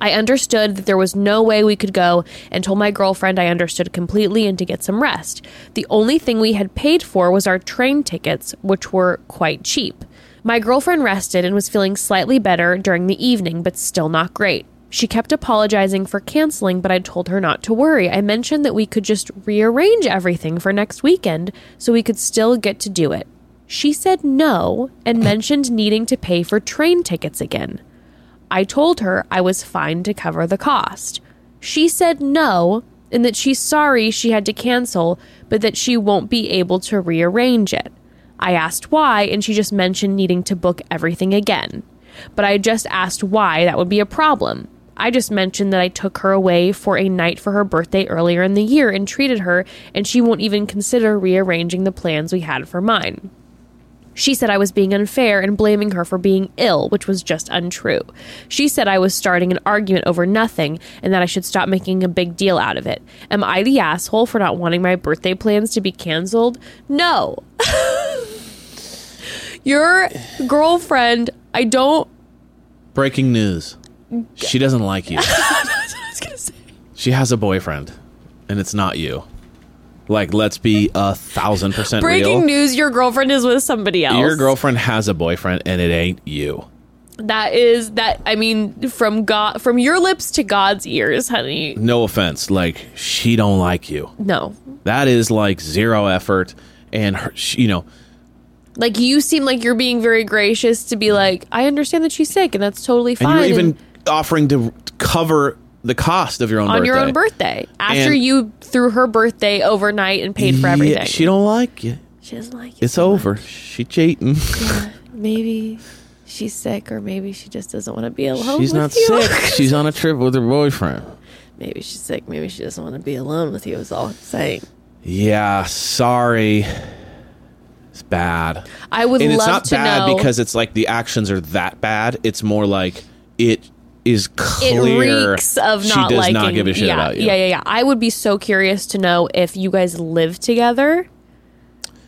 I understood that there was no way we could go, and told my girlfriend I understood completely and to get some rest. The only thing we had paid for was our train tickets, which were quite cheap. My girlfriend rested and was feeling slightly better during the evening, but still not great. She kept apologizing for canceling, but I told her not to worry. I mentioned that we could just rearrange everything for next weekend so we could still get to do it. She said no and mentioned needing to pay for train tickets again. I told her I was fine to cover the cost. She said no, and that she's sorry she had to cancel, but that she won't be able to rearrange it. I asked why, and she just mentioned needing to book everything again. But I just asked why that would be a problem. I just mentioned that I took her away for a night for her birthday earlier in the year and treated her, and she won't even consider rearranging the plans we had for mine. She said I was being unfair and blaming her for being ill, which was just untrue. She said I was starting an argument over nothing and that I should stop making a big deal out of it. Am I the asshole for not wanting my birthday plans to be canceled? No. Your girlfriend, I don't... Breaking news. She doesn't like you. That's what I was going to say. She has a boyfriend, and it's not you. Like, let's be a thousand percent real. Breaking news, your girlfriend is with somebody else. Your girlfriend has a boyfriend, and it ain't you. That is, that, I mean, from God, from your lips to God's ears, honey. No offense. Like, she don't like you. No. That is, like, zero effort, and, her, she, you know... Like, you seem like you're being very gracious to be like, I understand that she's sick, and that's totally fine. And you're even and offering to cover the cost of your own on birthday. On your own birthday. After and you threw her birthday overnight and paid for everything. Yeah, she don't like you. She doesn't like you. It's so over. Much. She cheating. Yeah, maybe she's sick, or maybe she just doesn't want to be alone she's with not you. Sick. She's on a trip with her boyfriend. Maybe she's sick. Maybe she doesn't want to be alone with you is all I'm saying. Yeah, sorry. Bad. I would and love to know. It's not bad know, because it's like the actions are that bad. It's more like it is clear. It reeks of not liking. She does liking, not give a shit yeah, about you. Yeah, yeah, yeah. I would be so curious to know if you guys live together.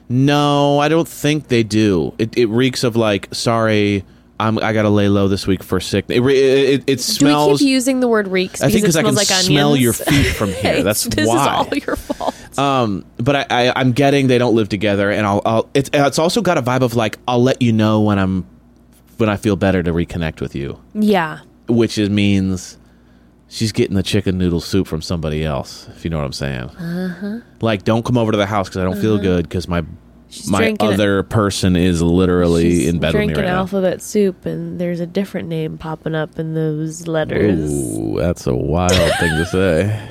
No, I don't think they do. It, it reeks of like, sorry, I'm, I gotta lay low this week for sickness. It, it, it, it smells. Do we keep using the word reeks? I think because I can like smell onions. Your feet from here. That's this why. This is all your fault. Um, but I, I, I'm getting they don't live together, and I'll. I'll it's, it's also got a vibe of like I'll let you know when I'm when I feel better to reconnect with you. Yeah. Which is means she's getting the chicken noodle soup from somebody else. If you know what I'm saying. Uh-huh. Like, don't come over to the house because I don't uh-huh. feel good because my. She's my other it. person is literally she's in bed with me right now. Drinking alphabet soup, and there's a different name popping up in those letters. Ooh, that's a wild thing to say.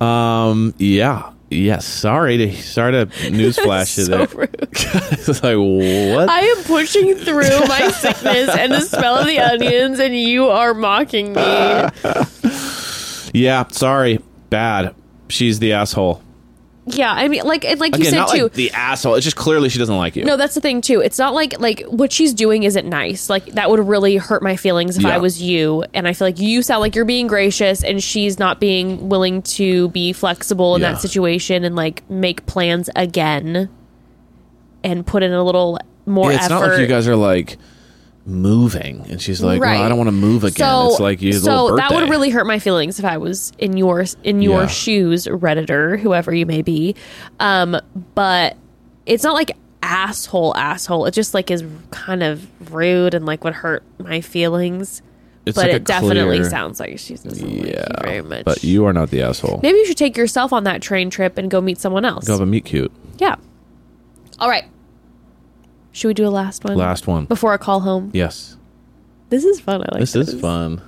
Um, yeah, yes. Yeah, sorry to sorry to newsflash you there. It's like what? I am pushing through my sickness and the smell of the onions, and you are mocking me. Yeah, sorry, bad. She's the asshole. Yeah, I mean, like, and like Again, you said, not too. Like the asshole. It's just clearly she doesn't like you. No, that's the thing, too. It's not like, like, what she's doing isn't nice. Like, that would really hurt my feelings if yeah. I was you. And I feel like you sound like you're being gracious and she's not being willing to be flexible in yeah. that situation and, like, make plans again and put in a little more yeah, it's effort. It's not like you guys are, like, moving. And she's like, right. well, I don't want to move again. So, it's like you So that would really hurt my feelings if I was in your in your yeah. shoes, Redditor, whoever you may be. Um, but it's not like asshole, asshole. It just like is kind of rude and like would hurt my feelings. It's but like it definitely clear, sounds like she doesn't yeah, like you very much. But you are not the asshole. Maybe you should take yourself on that train trip and go meet someone else. Go have a meet cute. Yeah. All right. Should we do a last one? Last one. Before I call home? Yes. This is fun. I like this. This is fun.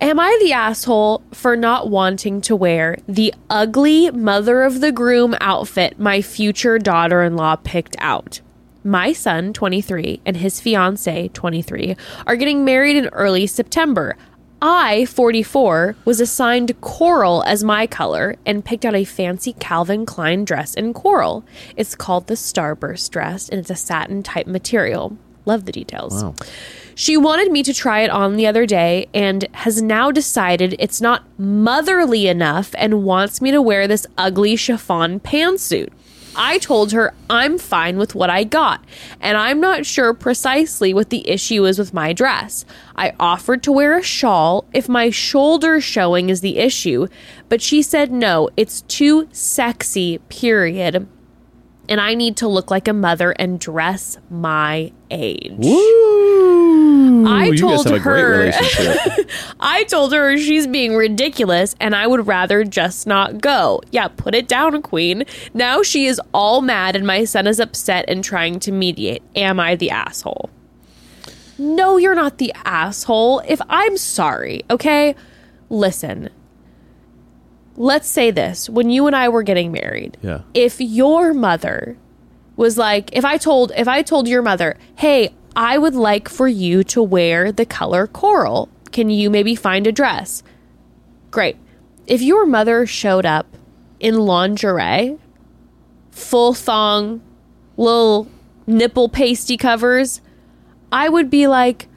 Am I the asshole for not wanting to wear the ugly mother of the groom outfit my future daughter-in-law picked out? My son, twenty-three, and his fiance, twenty-three, are getting married in early September. I, forty-four, was assigned coral as my color and picked out a fancy Calvin Klein dress in coral. It's called the Starburst dress, and it's a satin-type material. Love the details. Wow. She wanted me to try it on the other day and has now decided it's not motherly enough and wants me to wear this ugly chiffon pantsuit. I told her I'm fine with what I got, and I'm not sure precisely what the issue is with my dress. I offered to wear a shawl if my shoulder showing is the issue, but she said no, it's too sexy, period, and I need to look like a mother and dress my age. Woo! I told you guys have her, a great relationship. I told her she's being ridiculous and I would rather just not go. Yeah, put it down, queen. Now she is all mad and my son is upset and trying to mediate. Am I the asshole? No, you're not the asshole. If I'm sorry, okay? Listen. Let's say this. When you and I were getting married, yeah. if your mother was like, if I told if I told your mother, hey, I would like for you to wear the color coral. Can you maybe find a dress? Great. If your mother showed up in lingerie, full thong, little nipple pasty covers, I would be like,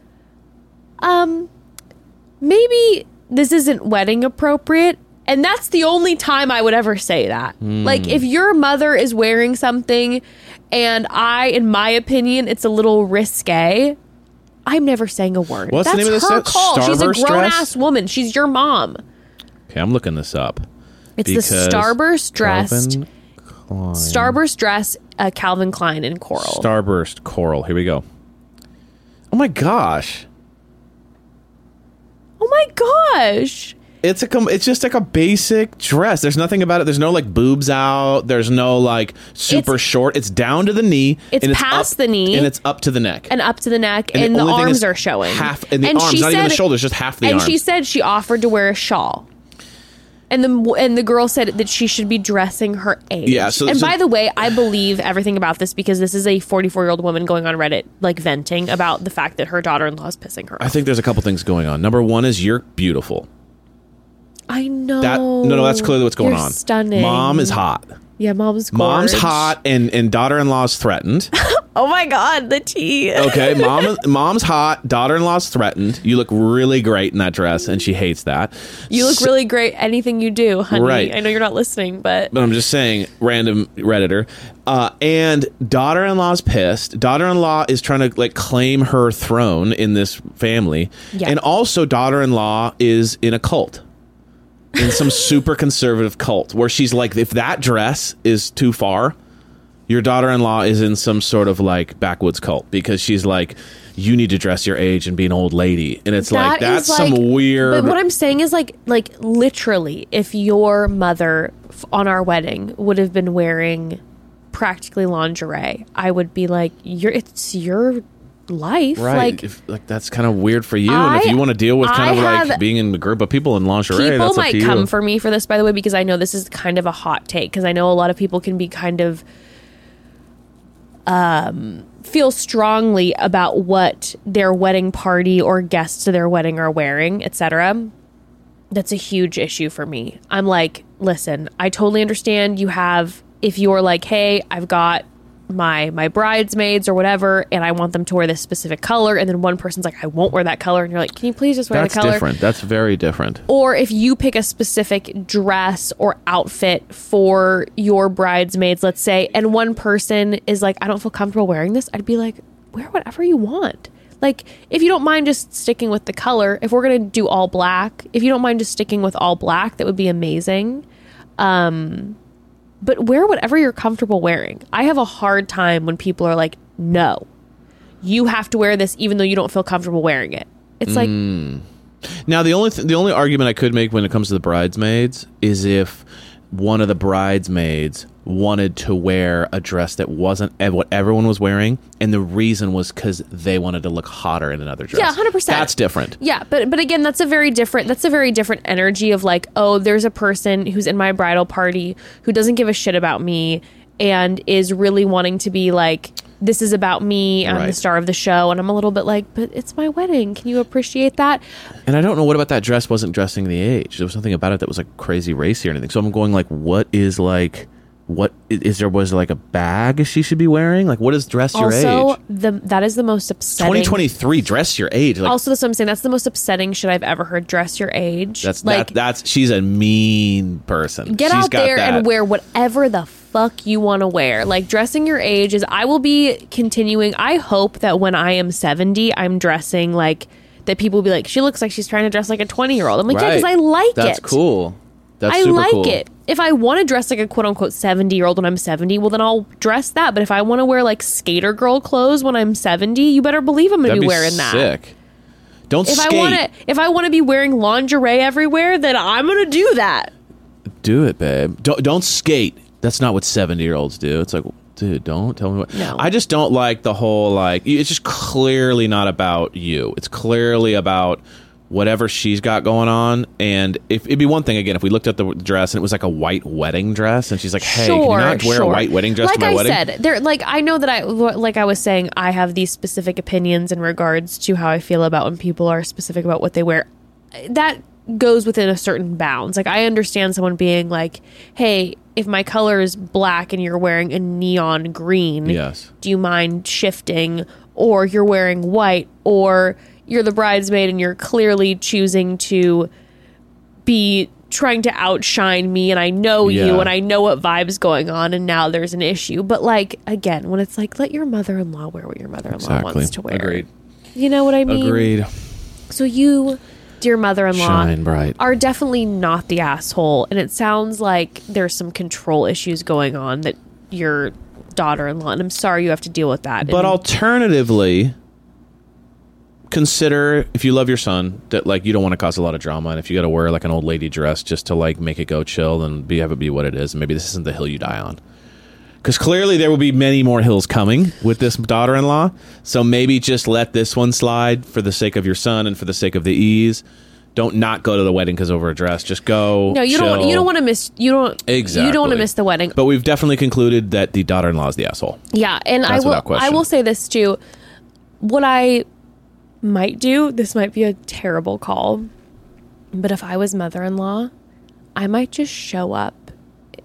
um, maybe this isn't wedding appropriate. And that's the only time I would ever say that. Mm. Like, if your mother is wearing something and I, in my opinion, it's a little risque, I'm never saying a word. What's that's the name of this her call. Starburst She's a grown-ass woman. She's your mom. Okay, I'm looking this up. It's because the Starburst dress. Starburst dress, uh, Calvin Klein in coral. Starburst coral. Here we go. Oh, my gosh. Oh, my gosh. It's a com- it's just like a basic dress. There's nothing about it. There's no like boobs out. There's no like super it's, short. It's down to the knee. It's and past it's up, the knee. And it's up to the neck. And up to the neck. And, and the, the arms are showing. Half and the and arms, not said, even the shoulders, just half the and arms. And she said she offered to wear a shawl. And the and the girl said that she should be dressing her age. Yeah. So, and so, by the way, I believe everything about this because this is a forty-four-year-old woman going on Reddit, like venting about the fact that her daughter-in-law is pissing her off. I think there's a couple things going on. Number one is you're beautiful. I know. That, no, no, that's clearly what's going You're on. Stunning. Mom is hot. Yeah, mom's gorgeous. Mom's hot, and, and daughter-in-law's threatened. Oh my God, the tea. Okay, mom, mom's hot. Daughter-in-law's threatened. You look really great in that dress, and she hates that. You look so, really great anything you do, honey. Right. I know you're not listening, but... But I'm just saying, random Redditor. Uh, and daughter-in-law's pissed. Daughter-in-law is trying to, like, claim her throne in this family. Yeah. And also, daughter-in-law is in a cult. In some super conservative cult, where she's like, if that dress is too far... Your daughter-in-law is in some sort of, like, backwoods cult because she's like, you need to dress your age and be an old lady. And it's that like, that's like, some weird... But what I'm saying is, like, like literally, if your mother f- on our wedding would have been wearing practically lingerie, I would be like, you're, it's your life. Right. Like, if, like that's kind of weird for you. I, and if you want to deal with kind I of, have, like, being in a group of people in lingerie, people that's might come you. For me for this, by the way, because I know this is kind of a hot take because I know a lot of people can be kind of... Um, feel strongly about what their wedding party or guests to their wedding are wearing, et cetera. That's a huge issue for me. I'm like, listen, I totally understand you have, if you're like, hey, I've got my my bridesmaids or whatever, and I want them to wear this specific color, and then one person's like, I won't wear that color, and you're like, can you please just wear that's the color? That's different. That's very different. Or if you pick a specific dress or outfit for your bridesmaids, let's say, and one person is like, I don't feel comfortable wearing this, I'd be like, wear whatever you want. Like, if you don't mind just sticking with the color, if we're going to do all black, if you don't mind just sticking with all black, that would be amazing. Um... But wear whatever you're comfortable wearing. I have a hard time when people are like, no, you have to wear this even though you don't feel comfortable wearing it. It's like... Mm. Now, the only th- the only argument I could make when it comes to the bridesmaids is if one of the bridesmaids wanted to wear a dress that wasn't ev- what everyone was wearing, and the reason was because they wanted to look hotter in another dress. Yeah, one hundred percent. That's different. Yeah, but but again, that's a very different that's a very different energy of like, oh, there's a person who's in my bridal party who doesn't give a shit about me and is really wanting to be like, this is about me, I'm right. the star of the show, and I'm a little bit like, but it's my wedding, can you appreciate that? And I don't know what about that dress wasn't dressing the age. There was something about it that was like crazy racy or anything. So I'm going like, what is like... What is there? Was there like a bag she should be wearing? Like, what is dress your age? Also, the that is the most upsetting. twenty twenty-three, dress your age. Like, also, that's what I'm saying. That's the most upsetting shit I've ever heard. Dress your age. That's like that, that's she's a mean person. Get she's out there that. And wear whatever the fuck you want to wear. Like, dressing your age is. I will be continuing. I hope that when I am seventy, I'm dressing like that. People will be like, she looks like she's trying to dress like a twenty year old. I'm like, right. Yeah, because I like that's it. That's cool. That's I super like cool. it. If I want to dress like a quote-unquote seventy-year-old when I'm seventy, well, then I'll dress that. But if I want to wear, like, skater girl clothes when I'm seventy, you better believe I'm going to be, be wearing sick. That. Sick. Don't if skate. I wanna, if I want to be wearing lingerie everywhere, then I'm going to do that. Do it, babe. Don't, don't skate. That's not what seventy-year-olds do. It's like, dude, don't tell me what. No. I just don't like the whole, like, it's just clearly not about you. It's clearly about... whatever she's got going on. And if it'd be one thing, again, if we looked at the dress and it was like a white wedding dress and she's like, hey, sure, can you not wear sure. a white wedding dress like to my I wedding? Like I said, there, like, I know that I, like I was saying, I have these specific opinions in regards to how I feel about when people are specific about what they wear. That goes within a certain bounds. Like, I understand someone being like, hey, if my color is black and you're wearing a neon green, yes. do you mind shifting? Or you're wearing white, or... you're the bridesmaid and you're clearly choosing to be trying to outshine me, and I know yeah. you and I know what vibe's going on, and now there's an issue. But like, again, when it's like, let your mother-in-law wear what your mother-in-law exactly. wants to wear. Agreed. You know what I mean? Agreed. So you, dear mother-in-law, shine bright. Are definitely not the asshole, and it sounds like there's some control issues going on that your daughter-in-law, and I'm sorry you have to deal with that. But and, alternatively... consider, if you love your son, that like you don't want to cause a lot of drama, and if you got to wear like an old lady dress just to like make it go chill and be have it be what it is, and maybe this isn't the hill you die on, because clearly there will be many more hills coming with this daughter-in-law. So maybe just let this one slide for the sake of your son and for the sake of the ease. Don't not go to the wedding because over a dress. Just go. No, you chill. don't. Want, you don't want to miss. You don't. Exactly. You don't want to miss the wedding. But we've definitely concluded that the daughter-in-law is the asshole. Yeah, and That's I will. I will say this too. What I. might do, this might be a terrible call, but if I was mother-in-law, I might just show up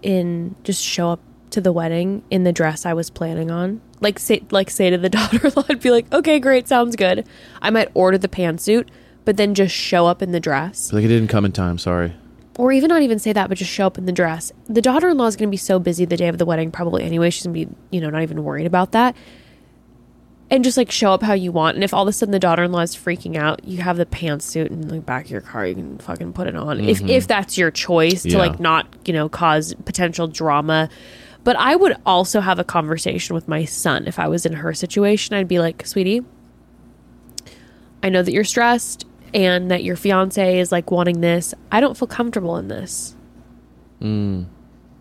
in just show up to the wedding in the dress I was planning on, like say like say to the daughter-in-law, I'd be like, okay, great, sounds good. I might order the pantsuit, but then just show up in the dress. Like, it didn't come in time, sorry. Or even not even say that, but just show up in the dress. The daughter-in-law is going to be so busy the day of the wedding, probably anyway. She's going to be, you know, not even worried about that. And just, like, show up how you want. And if all of a sudden the daughter-in-law is freaking out, you have the pantsuit in the back of your car. You can fucking put it on. Mm-hmm. If if that's your choice to, yeah. like, not, you know, cause potential drama. But I would also have a conversation with my son. If I was in her situation, I'd be like, sweetie, I know that you're stressed and that your fiance is, like, wanting this. I don't feel comfortable in this. Mm.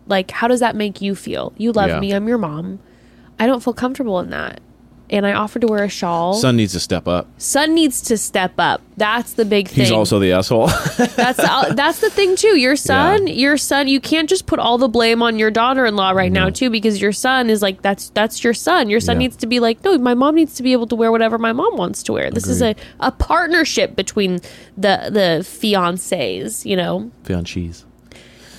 Like, how does that make you feel? You love yeah. me. I'm your mom. I don't feel comfortable in that. And I offered to wear a shawl. Son needs to step up. Son needs to step up. That's the big thing. He's also the asshole. that's the, that's the thing too. Your son, yeah. your son. You can't just put all the blame on your daughter-in-law right mm-hmm. now too, because your son is like that's that's your son. Your son yeah. needs to be like, no, my mom needs to be able to wear whatever my mom wants to wear. This Agreed. is a, a partnership between the the fiancés, you know, fiancées.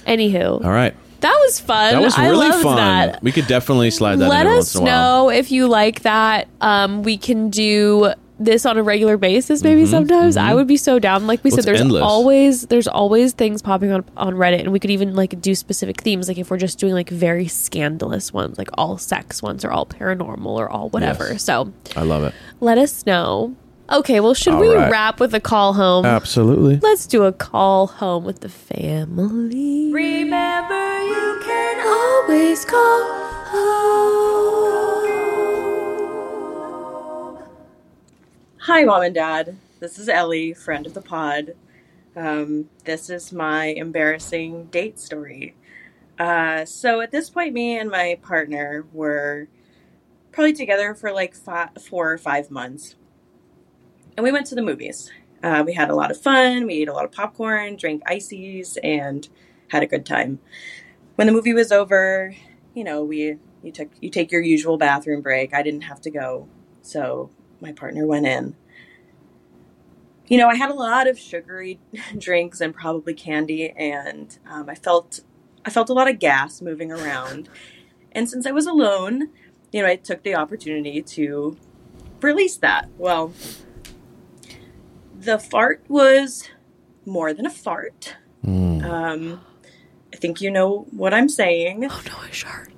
Anywho, all right. That was fun. That was really I loved fun. That. We could definitely slide that Let in every once in a while. Let us know if you like that. Um, we can do this on a regular basis, maybe mm-hmm, sometimes. Mm-hmm. I would be so down. Like we well, said, there's endless. always there's always things popping on on Reddit, and we could even like do specific themes. Like if we're just doing like very scandalous ones, like all sex ones, or all paranormal, or all whatever. Yes. So I love it. Let us know. Okay, well, should all we right. wrap with a call home? Absolutely. Let's do a call home with the family. Remember, you can always call home. Hi, Mom and Dad. This is Ellie, friend of the pod. Um, this is my embarrassing date story. Uh, so at this point, me and my partner were probably together for like five, four or five months. And we went to the movies. Uh, we had a lot of fun. We ate a lot of popcorn, drank ices, and had a good time. When the movie was over, you know, we you took you take your usual bathroom break. I didn't have to go, so my partner went in. You know, I had a lot of sugary drinks and probably candy, and um, I felt I felt a lot of gas moving around. And since I was alone, you know, I took the opportunity to release that. Well. The fart was more than a fart. Mm. Um, I think you know what I'm saying. Oh, no, I shart.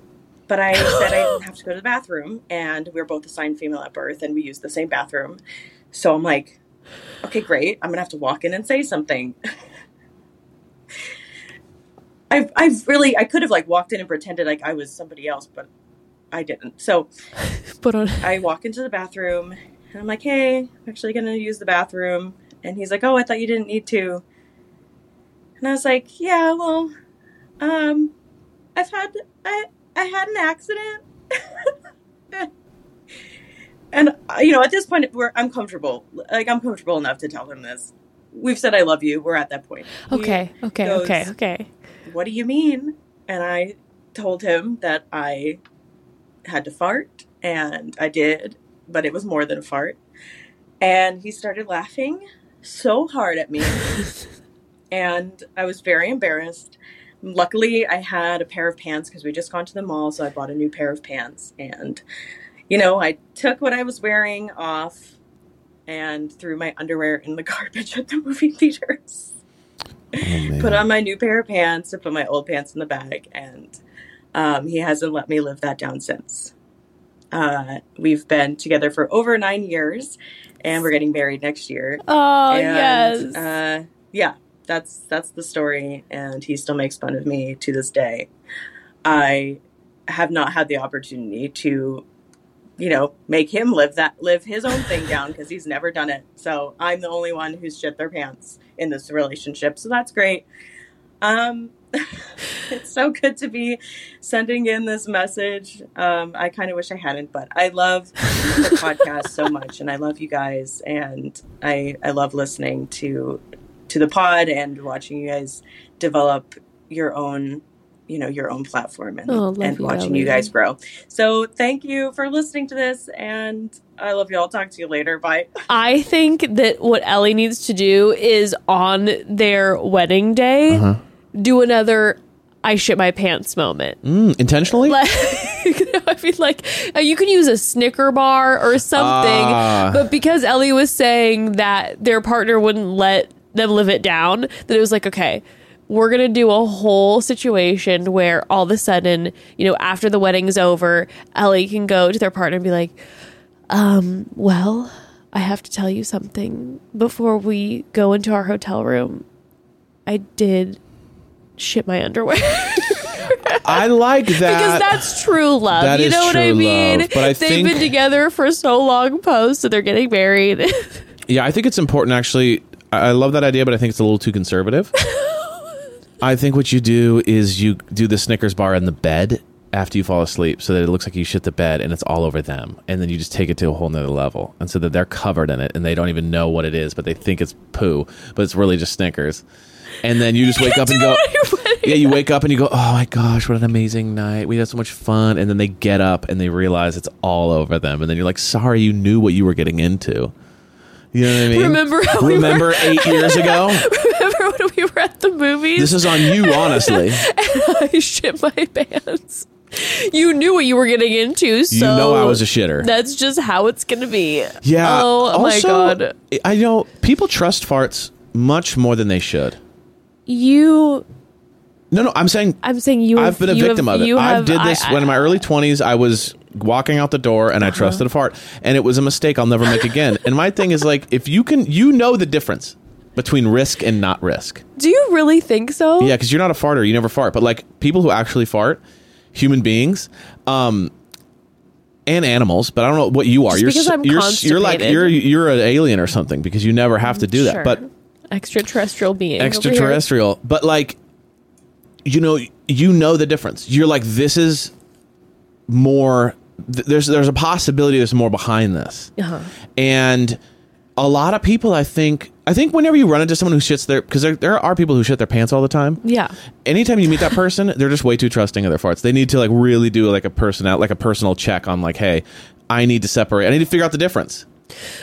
But I said I didn't have to go to the bathroom, and we were both assigned female at birth, and we used the same bathroom. So I'm like, okay, great. I'm going to have to walk in and say something. I've, I've really, I could have, like, walked in and pretended like I was somebody else, but I didn't. So Put on. I walk into the bathroom, and I'm like, hey, I'm actually going to use the bathroom. And he's like, oh, I thought you didn't need to. And I was like, yeah, well, um, I've had, I, I had an accident. And, you know, at this point, we're, I'm comfortable. Like, I'm comfortable enough to tell him this. We've said, I love you. We're at that point. Okay. He okay. Goes, okay. Okay. What do you mean? And I told him that I had to fart, and I did. But it was more than a fart. And he started laughing so hard at me. And I was very embarrassed. Luckily, I had a pair of pants because we just gone to the mall. So I bought a new pair of pants. And, you know, I took what I was wearing off and threw my underwear in the garbage at the movie theaters. Oh, put on my new pair of pants and put my old pants in the bag. And um, he hasn't let me live that down since. Uh, we've been together for over nine years, and we're getting married next year. Oh, and, yes. Uh, yeah, that's that's the story, and he still makes fun of me to this day. I have not had the opportunity to, you know, make him live that live his own thing down because he's never done it. So I'm the only one who's shit their pants in this relationship, so that's great. Um... It's so good to be sending in this message. Um, I kind of wish I hadn't, but I love the podcast so much, and I love you guys, and I I love listening to to the pod and watching you guys develop your own, you know, your own platform and, oh, and you, watching Ellie. You guys grow. So thank you for listening to this, and I love you all. Talk to you later. Bye. I think that what Ellie needs to do is on their wedding day. Uh-huh. Do another I shit my pants moment. Mm, intentionally? I mean, like, you can use a Snicker bar or something. Uh, but because Ellie was saying that their partner wouldn't let them live it down, that it was like, okay, we're going to do a whole situation where all of a sudden, you know, after the wedding's over, Ellie can go to their partner and be like, um, well, I have to tell you something before we go into our hotel room. I did shit my underwear. I like that. Because that's true love. That you know what I mean? Love, but I They've think, been together for so long post, so they're getting married. Yeah, I think it's important, actually. I love that idea, but I think it's a little too conservative. I think what you do is you do the Snickers bar in the bed after you fall asleep so that it looks like you shit the bed and it's all over them. And then you just take it to a whole nother level. And so that they're covered in it and they don't even know what it is, but they think it's poo, but it's really just Snickers. And then you just wake up and go, yeah, you wake up and you go, oh my gosh, what an amazing night. We had so much fun. And then they get up and they realize it's all over them. And then you're like, sorry, you knew what you were getting into. You know what I mean? Remember how Remember we were, eight years ago? Remember when we were at the movies? This is on you, honestly. And I shit my pants. You knew what you were getting into, so... You know I was a shitter. That's just how it's going to be. Yeah. Oh, also, my God. I know people trust farts much more than they should. You... No, no, I'm saying... I'm saying you I've have, been a victim have, of it. I did this I, I, when in my early twenties, I was walking out the door and uh-huh. I trusted a fart. And it was a mistake I'll never make again. And my thing is like, if you can... You know the difference between risk and not risk. Do you really think so? Yeah, because you're not a farter. You never fart. But like, people who actually fart, human beings... um and animals, but I don't know what you are. Just you're because so, I'm you're, you're like you're you're an alien or something because you never have to do sure. that. But extraterrestrial being. Extraterrestrial. But like, you know, you know the difference. You're like, this is more th- there's there's a possibility there's more behind this. Uh-huh. And a lot of people, I think I think whenever you run into someone who shits their... Because there, there are people who shit their pants all the time. Yeah. Anytime you meet that person, they're just way too trusting of their farts. They need to like really do like a person out, like a personal check on like, hey, I need to separate. I need to figure out the difference.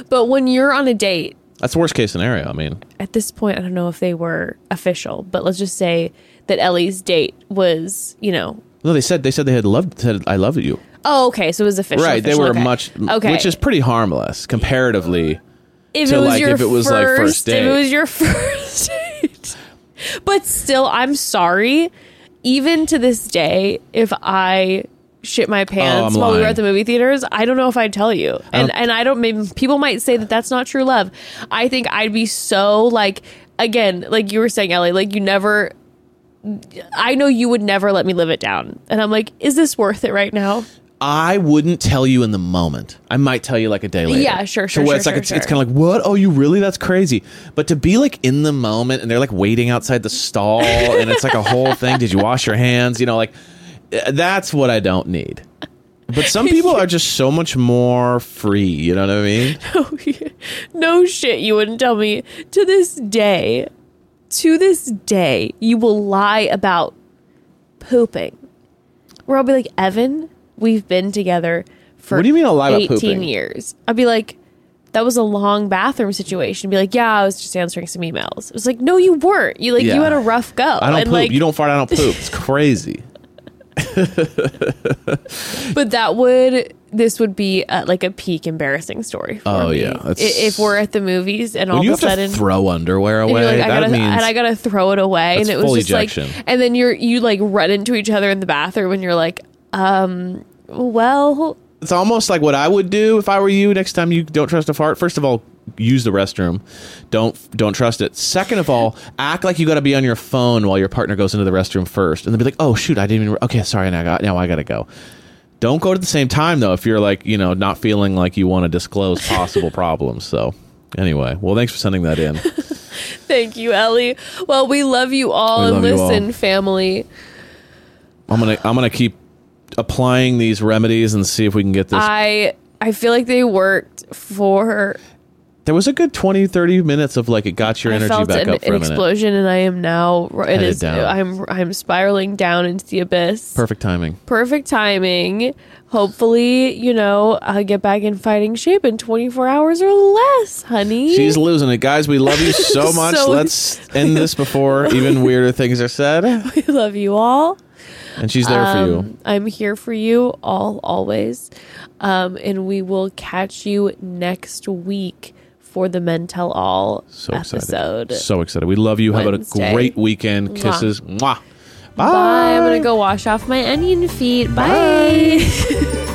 But when you're on a date... That's worst case scenario, I mean. At this point, I don't know if they were official, but let's just say that Ellie's date was, you know... No, they said they said they had loved... said I love you. Oh, okay. So it was official. Right. Official, they were okay. much... Okay. Which is pretty harmless comparatively... If it, like, if it was your like first date. If it was your first date. But still, I'm sorry. Even to this day, if I shit my pants oh, while lying. we were at the movie theaters, I don't know if I'd tell you. And I and I don't, maybe people might say that that's not true love. I think I'd be so like, again, like you were saying, Ellie, like you never, I know you would never let me live it down. And I'm like, is this worth it right now? I wouldn't tell you in the moment. I might tell you like a day later. Yeah, sure, sure, so sure. It's, sure, like, sure. it's, it's kind of like, what? Oh, you really? That's crazy. But to be like in the moment and they're like waiting outside the stall and it's like a whole thing. Did you wash your hands? You know, like that's what I don't need. But some people are just so much more free. You know what I mean? Oh, yeah. No shit. You wouldn't tell me. To this day, to this day, you will lie about pooping. Where I'll be like, Evan... We've been together for what do you mean a lot eighteen about pooping? years. I'd be like, that was a long bathroom situation. I'd be like, yeah, I was just answering some emails. It was like, no, you weren't. You like yeah. you had a rough go. I don't and poop. Like, you don't fart. I don't poop. It's crazy. But that would this would be a, like a peak embarrassing story. For oh me. yeah, it's, if we're at the movies and all of a sudden throw underwear away, like, I that gotta, means and I gotta throw it away, and it was just ejection. like, and then you're you like run into each other in the bathroom, and you're like, um. Well, it's almost like what I would do if I were you next time you don't trust a fart. First of all, use the restroom. Don't don't trust it. Second of all, act like you got to be on your phone while your partner goes into the restroom first. And then be like, oh, shoot, I didn't even. Re- OK, sorry. Now I got now I got to go. Don't go at the same time, though, if you're like, you know, not feeling like you want to disclose possible problems. So anyway, well, thanks for sending that in. Thank you, Ellie. Well, we love you all. We and listen, all. family. I'm going to I'm going to keep. applying these remedies and see if we can get this. I I feel like they worked for... There was a good twenty, thirty minutes of like it got your I energy back an, up for an a explosion minute. And I am now... It is, I'm I'm spiraling down into the abyss. Perfect timing. Perfect timing. Hopefully, you know, I'll get back in fighting shape in twenty-four hours or less, honey. She's losing it. Guys, we love you so much. so Let's end this before even weirder things are said. We love you all. And she's there um, for you. I'm here for you all, always. Um, and we will catch you next week for the Men Tell All so episode. Excited. So excited. We love you. Wednesday. Have a great weekend. Kisses. Mwah. Mwah. Bye. Bye. I'm going to go wash off my onion feet. Bye. Bye.